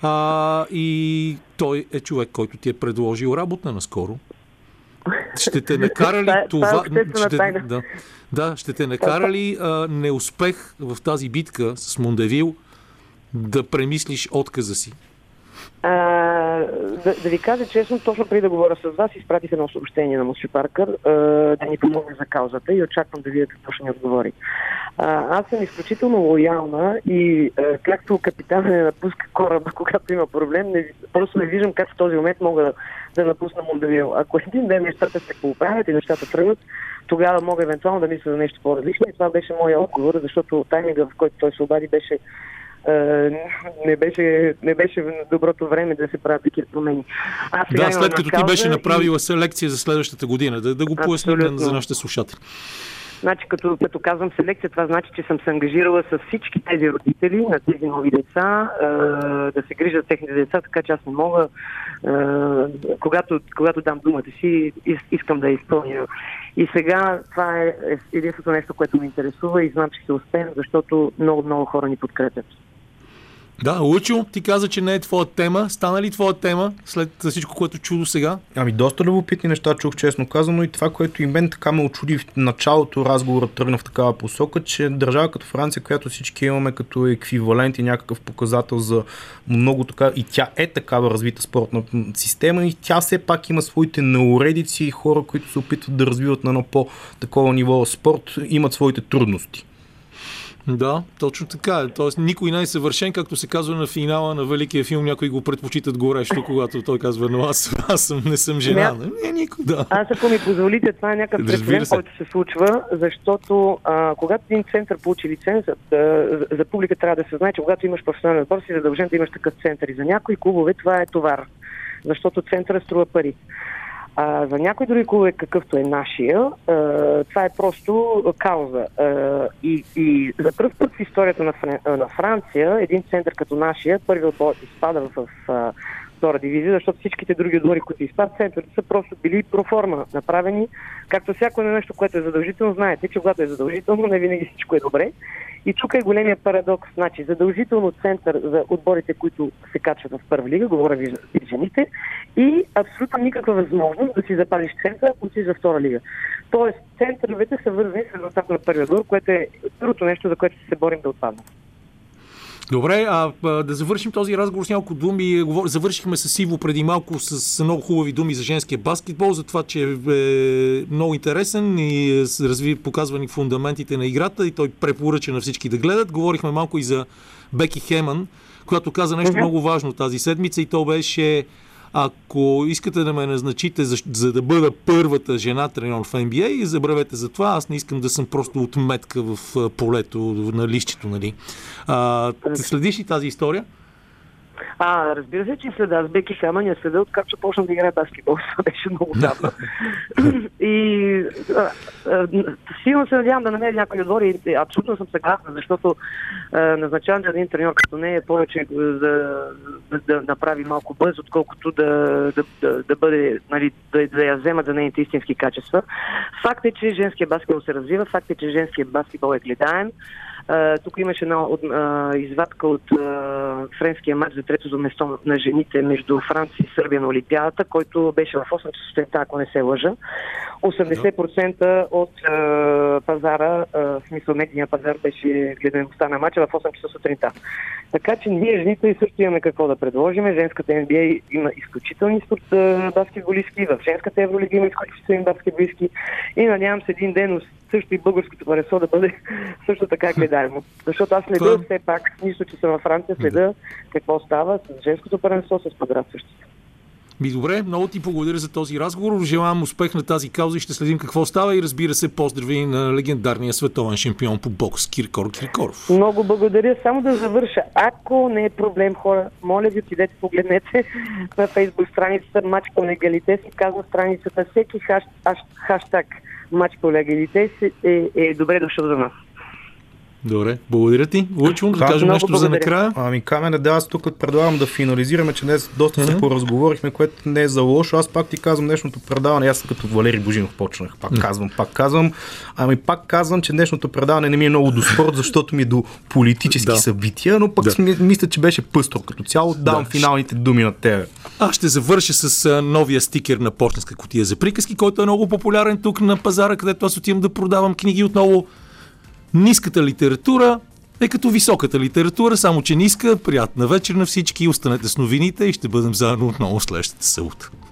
А, и той е човек, който ти е предложил работа наскоро. Ще те накара ли това... Ще, да, да, ще те накара ли а, неуспех в тази битка с Мондевил да премислиш отказа си? А, да, да ви кажа честно, точно преди да говоря с вас, изпратих едно съобщение на Муси Паркър а, да ни помогне за каузата и очаквам да видя какво ще ни отговори. А, аз съм изключително лоялна и а, както капитана не напуска кораба, когато има проблем, не, просто не виждам как в този момент мога да да напусна Мондевил. Ако един ден нещата се поправят и нещата тръгват, тогава мога евентуално да мисля за нещо по-различно. И това беше моя отговор, защото тайминга, в който той се обади, беше, е, не беше не беше доброто време да се правят такива промени. Аз да, след като ти беше направила селекция за следващата година, да, да го поясним за нашите слушатели. Значи, като, като казвам селекция, това значи, че съм се ангажирала с всички тези родители на тези нови деца, е, да се грижат за техните деца, така че аз не мога, е, когато, когато дам думата си, из, искам да я изпълня. И сега това е единственото нещо, което ме интересува и знам, че ще успеем, защото много-много хора ни подкрепят. Да, Лучо, ти каза, че не е твоя тема. Стана ли твоя тема след всичко, което чудо сега? Ами доста любопитни неща чух, честно казано, и това, което и мен така ме очуди в началото, разговорът тръгна в такава посока, че държава като Франция, която всички имаме като еквивалент и някакъв показател за много така, и тя е такава развита спортна система, и тя все пак има своите неуредици и хора, които се опитват да развиват на едно по-такова ниво спорт, имат своите трудности. Да, точно така. Тоест, никой не е съвършен, както се казва на финала на великия филм, някои го предпочитат горещо, когато той казва, но аз, аз съм, не съм жена. Не, никой, да. Аз, ако ми позволите, това е някакъв прецедент, който се случва, защото а, когато един център получи лицензът, за, за публика трябва да се знае, че когато имаш професионален спорт, си задължен да имаш такъв център. И за някои клубове това е товар, защото центъра струва пари. А за някой други клуб, какъвто е нашия, това е просто кауза. И, и за пръв път в историята на, Фран... на Франция, един център като нашия, първият изпада в втора дивизия, защото всичките други отбори, които изпадат, центърите са просто били проформа направени. Както всяко едно нещо, което е задължително, знаете, че когато е задължително, не винаги всичко е добре. И тук е големия парадокс. Значи, задължително център за отборите, които се качват в първа лига, говоря ви жените, и абсолютно никаква възможност да си запазиш център, ако си за втора лига. Тоест, центъровете са вързани с резултата на първия отбор, което е първото нещо, за което ще се борим да отпаднем. Добре, а да завършим този разговор с няколко думи. Завършихме с Иво преди малко с много хубави думи за женския баскетбол, за това, че е много интересен и разви показвани фундаментите на играта и той препоръча на всички да гледат. Говорихме малко и за Беки Хемън, която каза нещо много важно тази седмица и то беше: ако искате да ме назначите за, за да бъда първата жена треньор в Н Б А, забравете за това, аз не искам да съм просто отметка в полето, на листчето, нали. А, следиш ли тази история? А, разбира се, че следа. Аз Беки Хемън я следа, откакто почна да играе баскетбол. Това беше много давно. И а, а, силно се надявам да намеря някой отбор и абсолютно съм съгласна, защото а, назначавам да един треньор като не е повече да, да направи малко бъз, отколкото да, да, да, да бъде, нали, да, да я взема за нейните истински качества. Факт е, че женския баскетбол се развива, факт е, че женския баскетбол е гледаем. А, тук имаше една от, а, извадка от а, френския матч за третото место на жените между Франция и Сърбия на Олимпиадата, който беше в осем часа сутринта, ако не се лъжа. осемдесет процента от а, пазара, а, в смисъл нетния пазар, беше гледаността на матча в осем часа сутринта. Така че ние жените също имаме какво да предложим. Женската Н Б А има изключителни спорт, а, баскетболистки, в женската Евролига има изключителни баскетболистки и надявам се един ден също и българското паресо да бъде също така гледаемо. Защото аз следя това... все пак, нищо, че съм във Франция, следя да. какво става с женското паресо, с подрастващите. Ми добре, много ти благодаря за този разговор. Желавам успех на тази кауза и ще следим какво става и разбира се поздрави на легендарния световен шампион по бокс Киркор Киркоров. Много благодаря. Само да завърша. Ако не е проблем, хора, моля ви, отидете, погледнете на фейсбук страницата Мач по легалите, се казва страницата, всеки хаш, хаш, хаштаг Мач по легалите е, е добре дошъл за нас. Добре, благодаря ти. Лъчо, да кажем нещо благодаря. За накрая. Ами, Камене, да, аз тук предлагам да финализираме, че днес доста се mm-hmm. поразговорихме, което не е за лошо. Аз пак ти казвам днешното предаване. Аз като Валери Божинов почнах. Пак mm-hmm. казвам, пак казвам. Ами пак казвам, че днешното предаване не ми е много до спорт, защото ми е до политически да. събития, но пък да. мисля, че беше пъстро като цяло. Давам да. финалните думи на тебе. Аз ще завърша с новия стикер на почтенска кутия за приказки, който е много популярен тук на пазара, където аз отивам да продавам книги отново. Ниската литература е като високата литература, само че ниска. Приятна вечер на всички, останете с новините и ще бъдем заедно отново следващата събота.